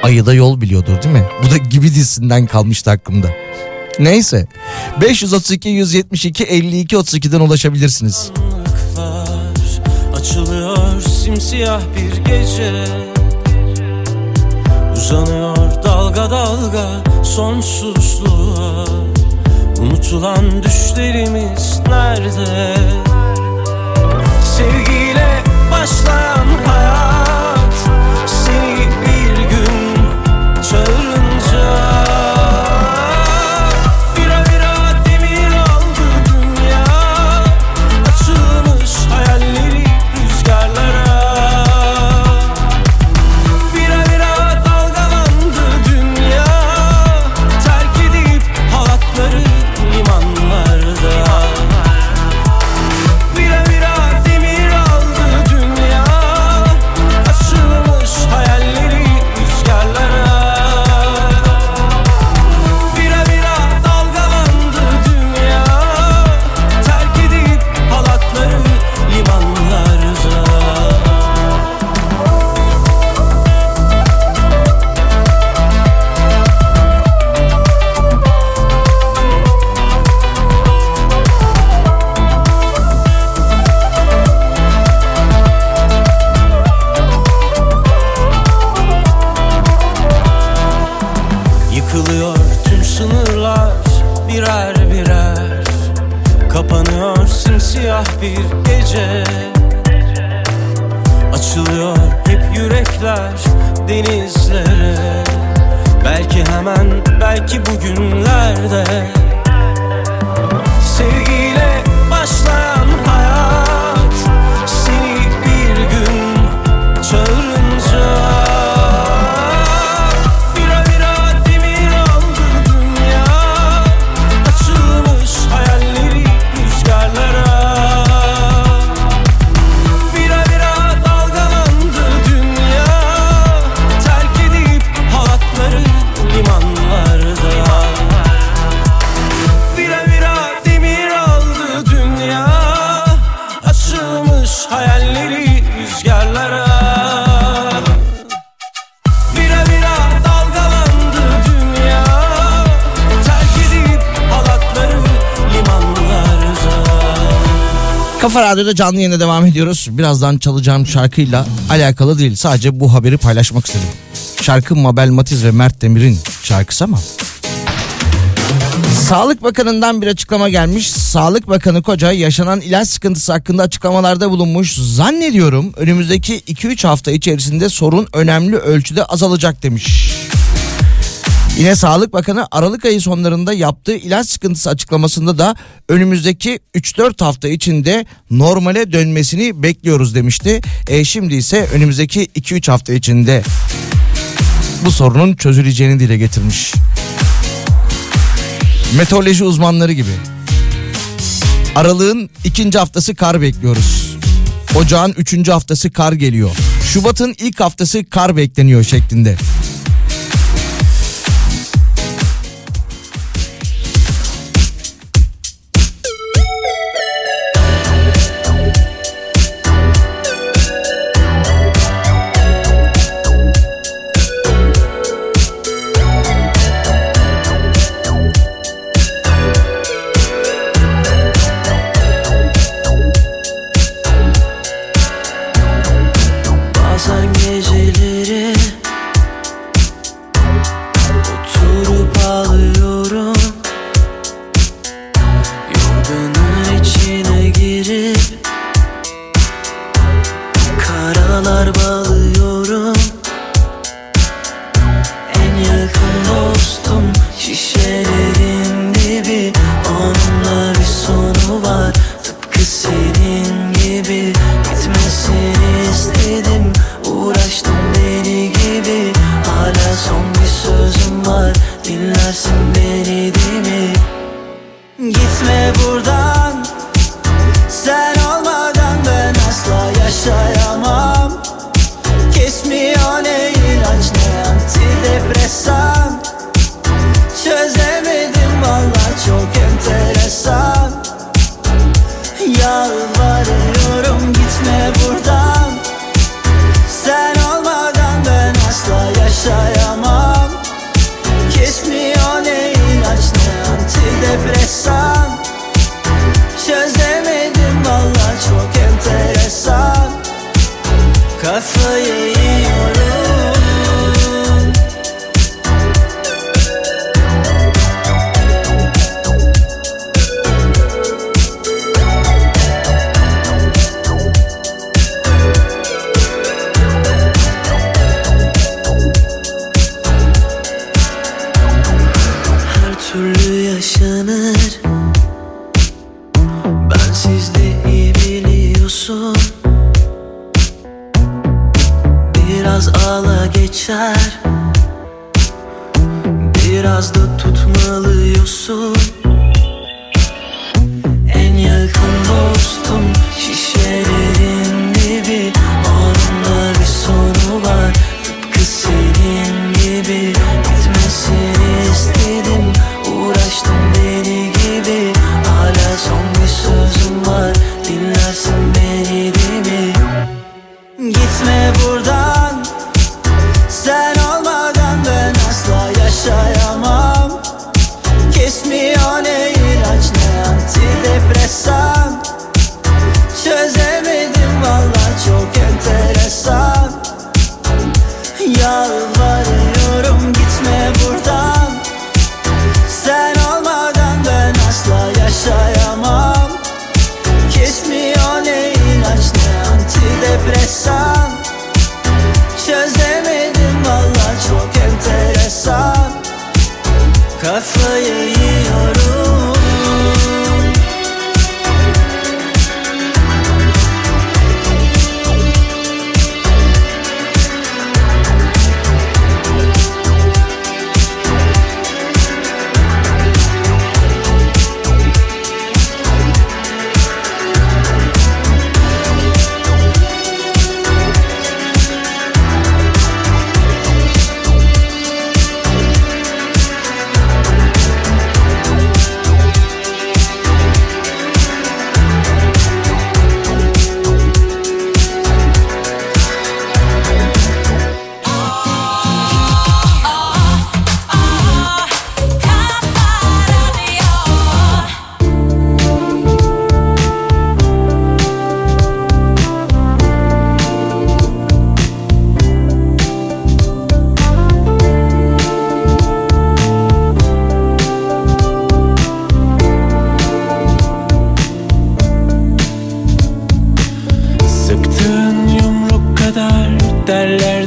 ayı da yol biliyordur değil mi? Bu da Gibi dizisinden kalmıştı aklımda. Neyse. 532 172 52 32'den ulaşabilirsiniz. Var, açılıyor simsiyah bir gece. Uzanıyor dalga dalga sonsuzluğa. Unutulan düşlerimiz nerede? Sevgiyle başlayan hayat seni bir gün çağırınca bira bira demir aldı dünya. Açılmış hayalleri rüzgarlara. Bira bira dalgalandı dünya. Terk edip halatları limanlarda. Siyah bir gece açılıyor hep yürek. başlar denizlere. Belki hemen, belki bugünlerde. Sevgiyle başlayan hayat seni bir gün çağırınca. Bira bira demir aldı dünya, açılmış hayalleri rüzgarlara. Bira bira dalgalandı dünya, terk edip halatları limanlarda. Bira bira demir aldı dünya, açılmış hayalleri rüzgarlara. Bira bira dalgalandı dünya, terk edip halatları limanlarda. Kafa Radyo'da canlı yayına devam ediyoruz. Birazdan çalacağım şarkıyla alakalı değil. Sadece bu haberi paylaşmak istedim. Şarkı Mabel Matiz ve Mert Demir'in şarkısı ama. Sağlık Bakanı'ndan bir açıklama gelmiş. Sağlık Bakanı Koca yaşanan ilaç sıkıntısı hakkında açıklamalarda bulunmuş. Zannediyorum önümüzdeki 2-3 hafta içerisinde sorun önemli ölçüde azalacak demiş. Yine Sağlık Bakanı Aralık ayı sonlarında yaptığı ilaç sıkıntısı açıklamasında da önümüzdeki 3-4 hafta içinde normale dönmesini bekliyoruz demişti. Şimdi ise önümüzdeki 2-3 hafta içinde bu sorunun çözüleceğini dile getirmiş. Meteoroloji uzmanları gibi. Aralığın 2. haftası kar bekliyoruz. Ocağın 3. haftası kar geliyor. Şubat'ın ilk haftası kar bekleniyor şeklinde. Kesmiyor ne ilaç ne antidepresan.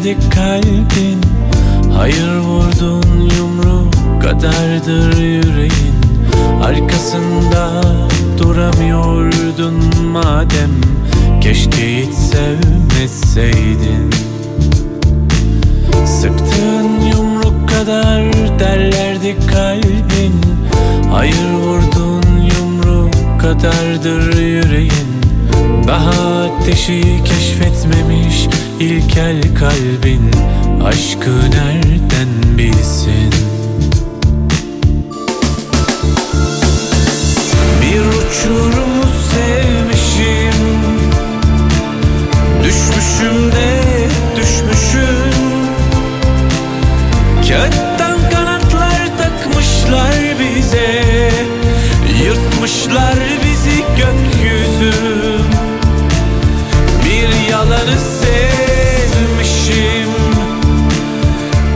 verdik kalbin, hayır vurdun yumru kadardır yüreğin. Arkasında duramıyordun madem, keşke hiç sevmeseydin. Sıktığın yumruk kadar derlerdi kalbin, hayır vurdun yumru kadardır yüreğin. Daha ateşi keşfetmemiş ilkel kalbin aşkı nereden bilsin? Bir uçurumu sevmişim, düşmüşüm de düşmüşüm. Kağıttan kanatlar takmışlar bize, yırtmışlar bizi gökyüzü. Yalanı sevmişim,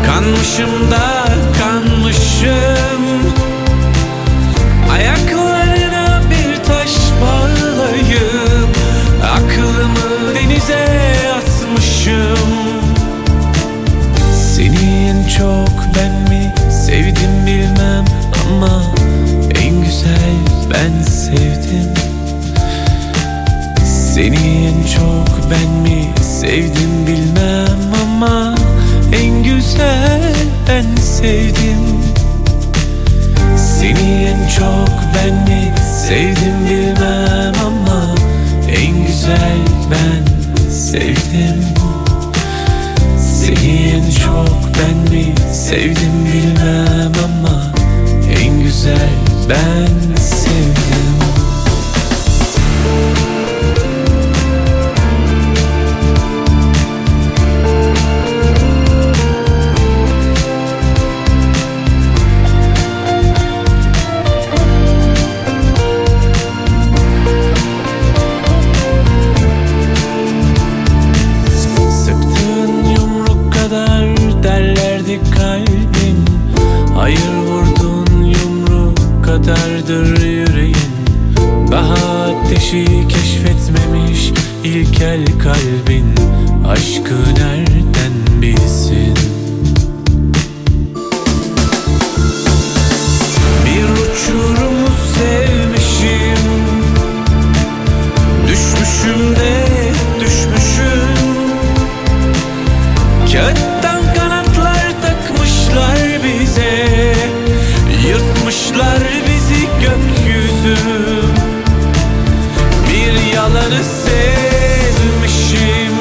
kanmışım da kanmışım. Ayaklarına bir taş bağlayıp aklımı denize atmışım. Seni en çok ben mi sevdim bilmem, ama en güzel ben sevdim. Seni en çok ben mi sevdim bilmem, ama en güzel ben sevdim. Seni en çok ben mi sevdim bilmem, ama en güzel ben sevdim. Seni en çok ben mi sevdim bilmem, ama en güzel ben sevdim. Keşfetmemiş ilkel kalbin aşkı nereden bilsin? Bir uçurumu sevmişim, düşmüşüm de düşmüşüm. Kağıttan kanatlar takmışlar bize, yırtmışlar bizi gökyüzü. Yalanı sevmişim,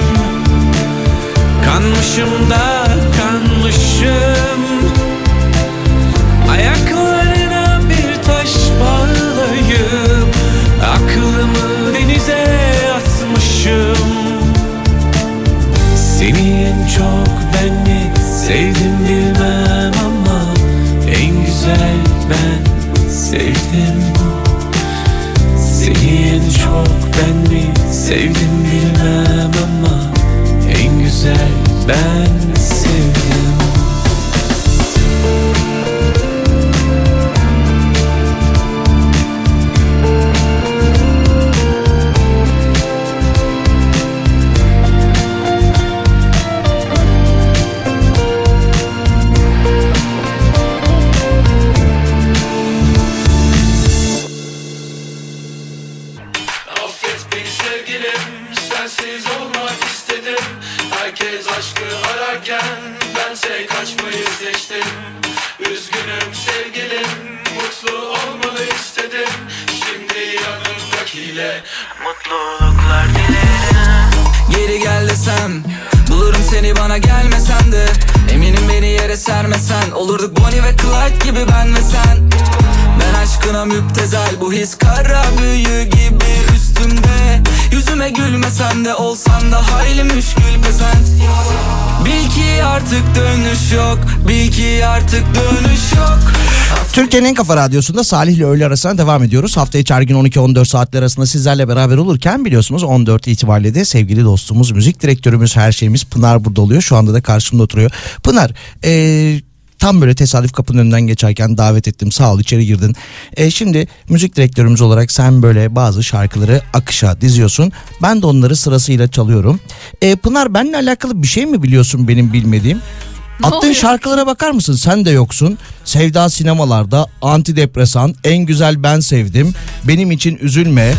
kanmışım da kanmışım. Ayaklarına bir taş bağlayıp aklımı denize atmışım. Seni en çok ben mi sevdim bilmem, ama en güzel ben sevdim. Seni en çok ben mi sevdim bilmem, ama en güzel ben sevdim. Kenen Kafa Radyosu'nda Salih ile öğle arasına devam ediyoruz. Hafta içi her gün 12-14 saatler arasında sizlerle beraber olurken biliyorsunuz 14 itibariyle de sevgili dostumuz, müzik direktörümüz, her şeyimiz Pınar burada oluyor. Şu anda da karşımda oturuyor. Pınar, Tam böyle tesadüf kapının önünden geçerken davet ettim. Sağ ol, içeri girdin. Şimdi müzik direktörümüz olarak sen böyle bazı şarkıları akışa diziyorsun. Ben de onları sırasıyla çalıyorum. Pınar, benimle alakalı bir şey mi biliyorsun benim bilmediğim? Attığın şarkılara bakar mısın? Sen de yoksun. Sevda sinemalarda, antidepresan, en güzel ben sevdim, benim için üzülme,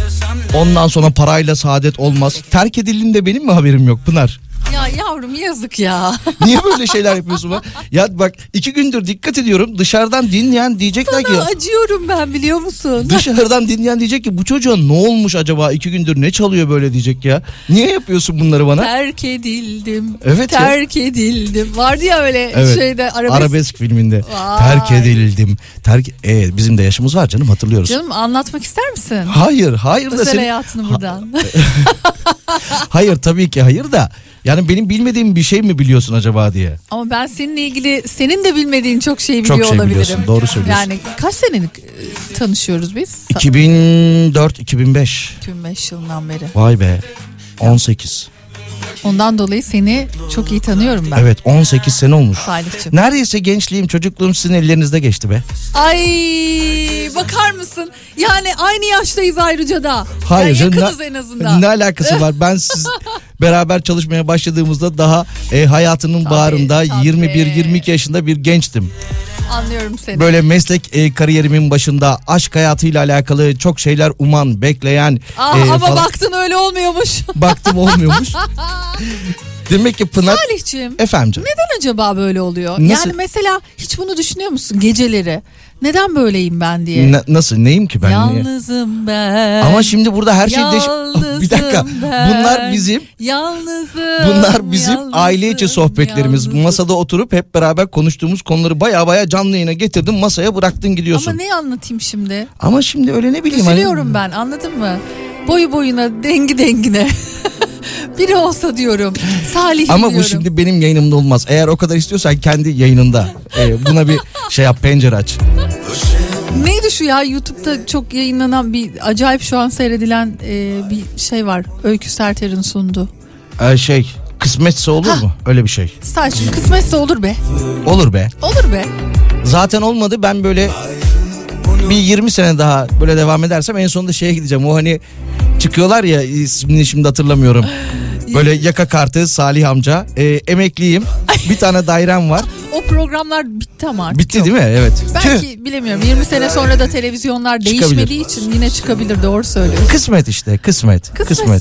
ondan sonra parayla saadet olmaz. Terk edildiğinde benim mi haberim yok Pınar? Ya yavrum, yazık ya. Niye böyle şeyler yapıyorsun bak? Ya bak, 2 gündür dikkat ediyorum, dışarıdan dinleyen diyecekler ki... Sana acıyorum ben, biliyor musun? Dışarıdan dinleyen diyecek ki bu çocuğa ne olmuş acaba, 2 gündür ne çalıyor böyle diyecek ya. Niye yapıyorsun bunları bana? Terk edildim. Evet, terk ya. Edildim. Vardı ya öyle, evet, şeyde, arabesk filminde. Vay. Terk edildim. Bizim de yaşımız var canım, hatırlıyoruz. Canım, anlatmak ister misin? Hayır. Özel da senin... hayatını buradan. Hayır, tabii ki hayır da. Yani benim bilmediğim bir şey mi biliyorsun acaba diye. Ama ben seninle ilgili senin de bilmediğin çok şey biliyor olabilirim. Çok şey biliyorsun, doğru söylüyorsun. Yani kaç senelik tanışıyoruz biz? 2004-2005. 2005 yılından beri. Vay be, 18. Ondan dolayı seni çok iyi tanıyorum ben. Evet, 18 sene olmuş. Salihciğim. Neredeyse gençliğim, çocukluğum sizin ellerinizde geçti be. Ay, bakar mısın? Yani aynı yaştayız ayrıca da. Hayır, yani yakınız en azından. Ne alakası var? Ben siz beraber çalışmaya başladığımızda daha hayatının baharında 21-22 yaşında bir gençtim. Anlıyorum seni. Böyle meslek kariyerimin başında, aşk hayatıyla alakalı çok şeyler uman, bekleyen... ama falan. Baktın öyle olmuyormuş. Baktım olmuyormuş. Demek ki Pınar... Salihciğim. Efendim canım. Neden acaba böyle oluyor? Nasıl? Yani mesela hiç bunu düşünüyor musun geceleri? Neden böyleyim ben diye. Nasıl? Neyim ki ben? Yalnızım niye? Ben. Ama şimdi burada her şey değişiyor. Bir dakika. Ben. Bunlar bizim. Yalnızım. Bunlar bizim aile içi sohbetlerimiz. Yalnızım. Masada oturup hep beraber konuştuğumuz konuları baya canlı yayına getirdin. Masaya bıraktın, gidiyorsun. Ama ne anlatayım şimdi? Ama şimdi öyle ne bileyim. Üzülüyorum hani... ben, anladın mı? Boyu boyuna, dengi dengine. Biri olsa diyorum. Salih ama diyorum. Bu şimdi benim yayınımda olmaz. Eğer o kadar istiyorsan kendi yayınında. Buna bir şey yap, pencere aç. Neydi şu ya, YouTube'da çok yayınlanan, bir acayip şu an seyredilen bir şey var. Öykü Sertler'in sunduğu. Kısmetse olur mu? Öyle bir şey. Sadece kısmetse olur be. Olur be. Zaten olmadı, ben böyle bir 20 sene daha böyle devam edersem en sonunda şeye gideceğim. O hani çıkıyorlar ya, ismini şimdi hatırlamıyorum. Böyle yaka kartı, Salih amca. Emekliyim. Bir tane dairem var. O programlar bitti ama artık. Bitti yok. Değil mi? Evet. Belki bilemiyorum. 20 sene sonra da televizyonlar değişmediği için yine çıkabilir. Doğru söylüyorsun. Kısmet işte. Kısmet.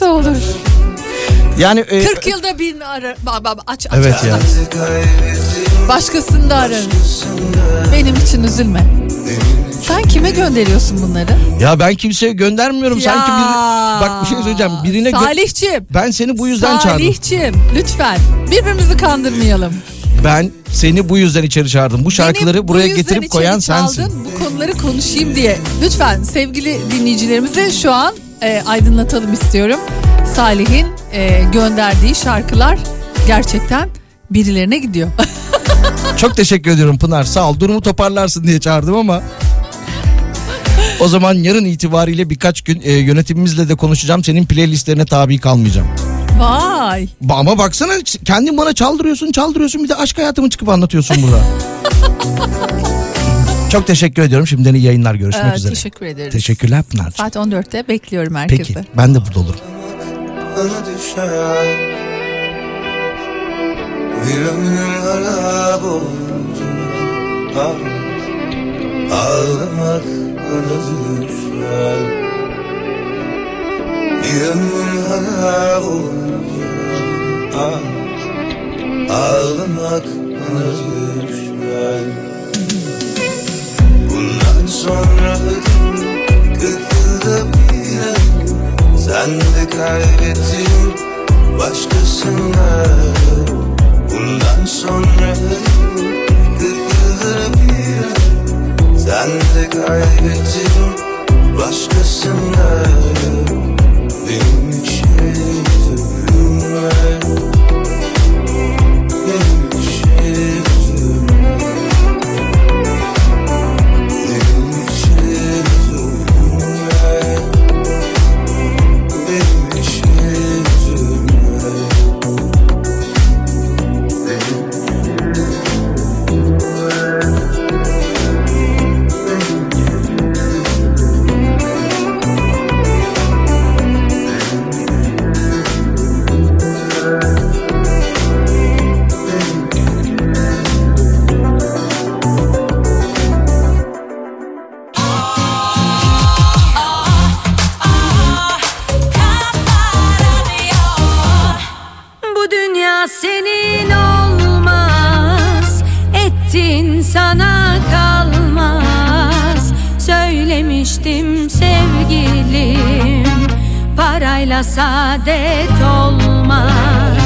Olur. Yani 40 yılda bin arar. Aç. Evet ya. Başkasını da ararım. Benim için üzülme. Sen kime gönderiyorsun bunları? Ya ben kimseye göndermiyorum. Ya. Sanki bak bir şey söyleyeceğim. Birine Salihciğim. Ben seni bu yüzden çağırdım. Salihciğim, lütfen birbirimizi kandırmayalım. Ben seni bu yüzden içeri çağırdım. Bu şarkıları bu buraya getirip koyan sensin. Bu konuları konuşayım diye. Lütfen sevgili dinleyicilerimize şu an aydınlatalım istiyorum. Salih'in gönderdiği şarkılar gerçekten birilerine gidiyor. Çok teşekkür ediyorum Pınar. Sağ ol. Durumu toparlarsın diye çağırdım ama... O zaman yarın itibariyle birkaç gün yönetimimizle de konuşacağım. Senin playlistlerine tabi kalmayacağım. Vay. Ama baksana, kendin bana çaldırıyorsun. Bir de aşk hayatımı çıkıp anlatıyorsun burada. Çok teşekkür ediyorum. Şimdiden iyi yayınlar. Görüşmek üzere. Teşekkür ederiz. Teşekkürler Pınar. Saat 14'te bekliyorum herkese. Peki, ben de burada olurum. Ağlamak bana düşer. Bir ömür harap olunca ağlamak bana düşer. Bundan sonra kırkılda bilen sen de kaybettin başkasına. Bundan sonra kırkılda bilen sen de kaybettin başkasına. Benim için üzülme, benim için üzülme, benim için üzülme, benim için üzülme. dünya senin olmaz, ettin sana kalmaz. Söylemiştim sevgilim, parayla saadet olmaz.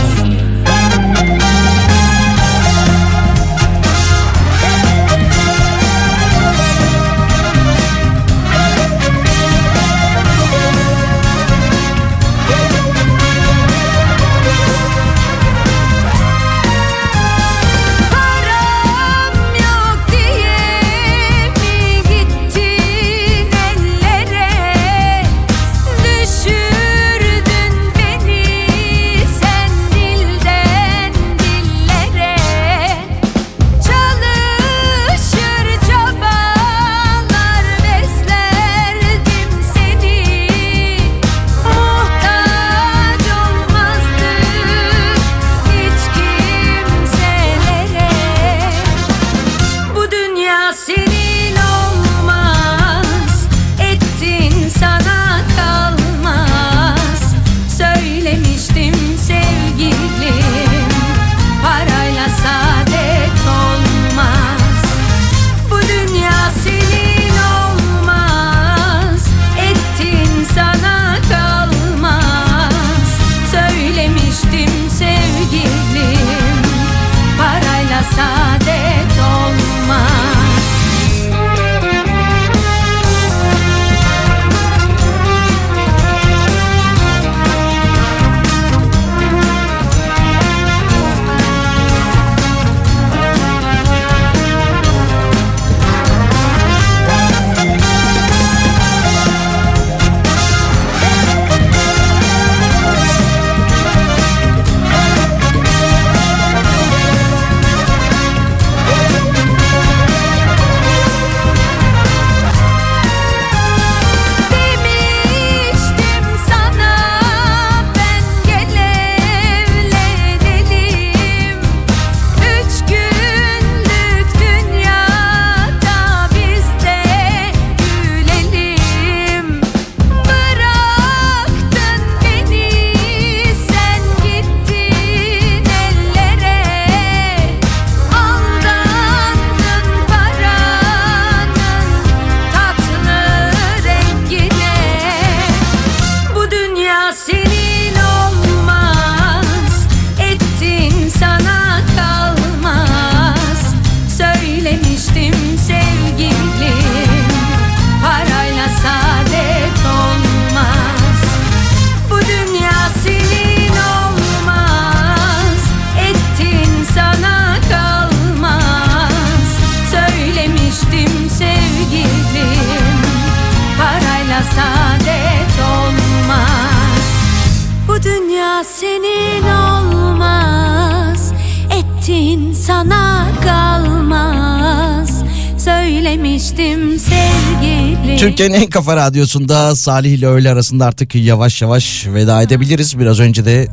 Kenen Kafa Radyosu'nda Salih ile öğle arasında artık yavaş yavaş veda edebiliriz. Biraz önce de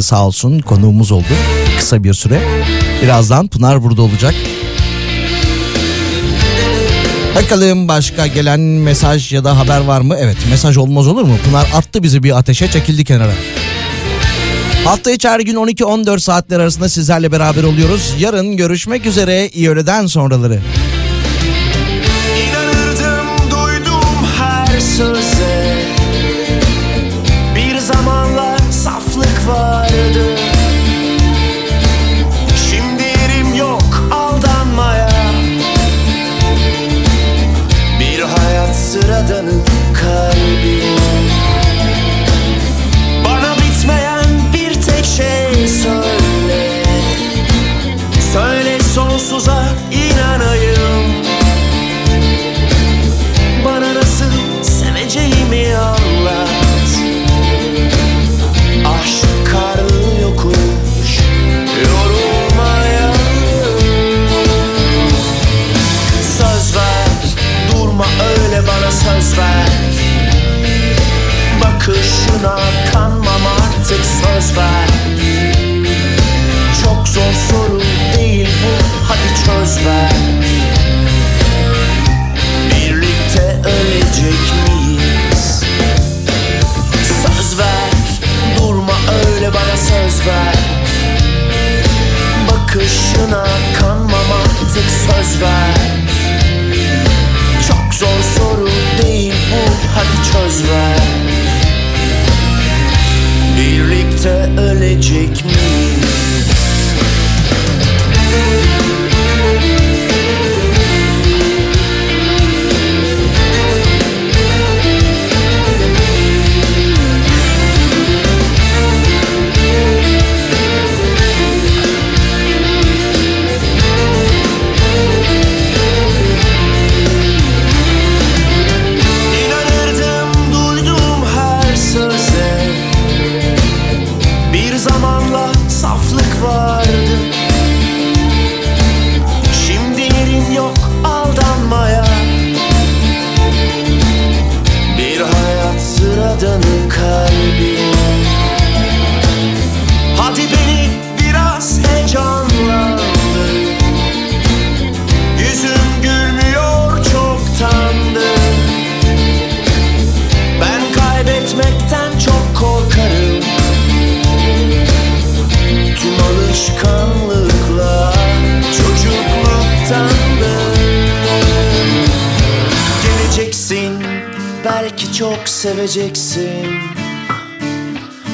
sağ olsun konuğumuz oldu kısa bir süre. Birazdan Pınar burada olacak. Bakalım başka gelen mesaj ya da haber var mı? Evet, mesaj olmaz olur mu? Pınar attı bizi bir ateşe, çekildi kenara. Hafta içi her gün 12-14 saatler arasında sizlerle beraber oluyoruz. Yarın görüşmek üzere, iyi öğleden sonraları. Söze bir zamanlar saflık vardı, şimdi yerim yok aldanmaya. Bir hayat sıradanın kalbi, bana bitmeyen bir tek şey söyle, söyle sonsuza inanayım. söz ver. Çok zor soru değil bu, hadi çöz ver. Birlikte ölecek miyiz? Çok seveceksin,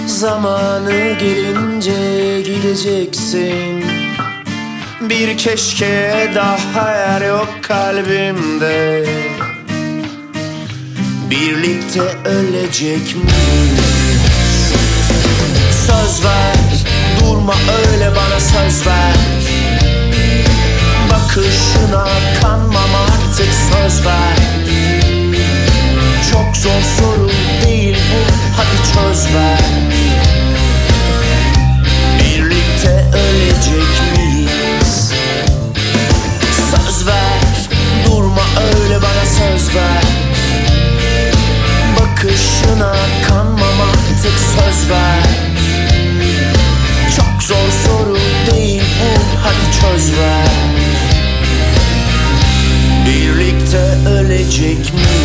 zamanı gelince gideceksin. Bir keşke daha yer yok kalbimde. Birlikte ölecek miyiz? Söz ver, durma öyle bana söz ver. Bakışına kanmam artık söz ver. Çok zor soru değil bu, hadi çöz ver. Birlikte ölecek miyiz? Söz ver, durma öyle bana söz ver. Bakışına kanmam artık söz ver. Çok zor soru değil bu, hadi çöz ver. Birlikte ölecek miyiz?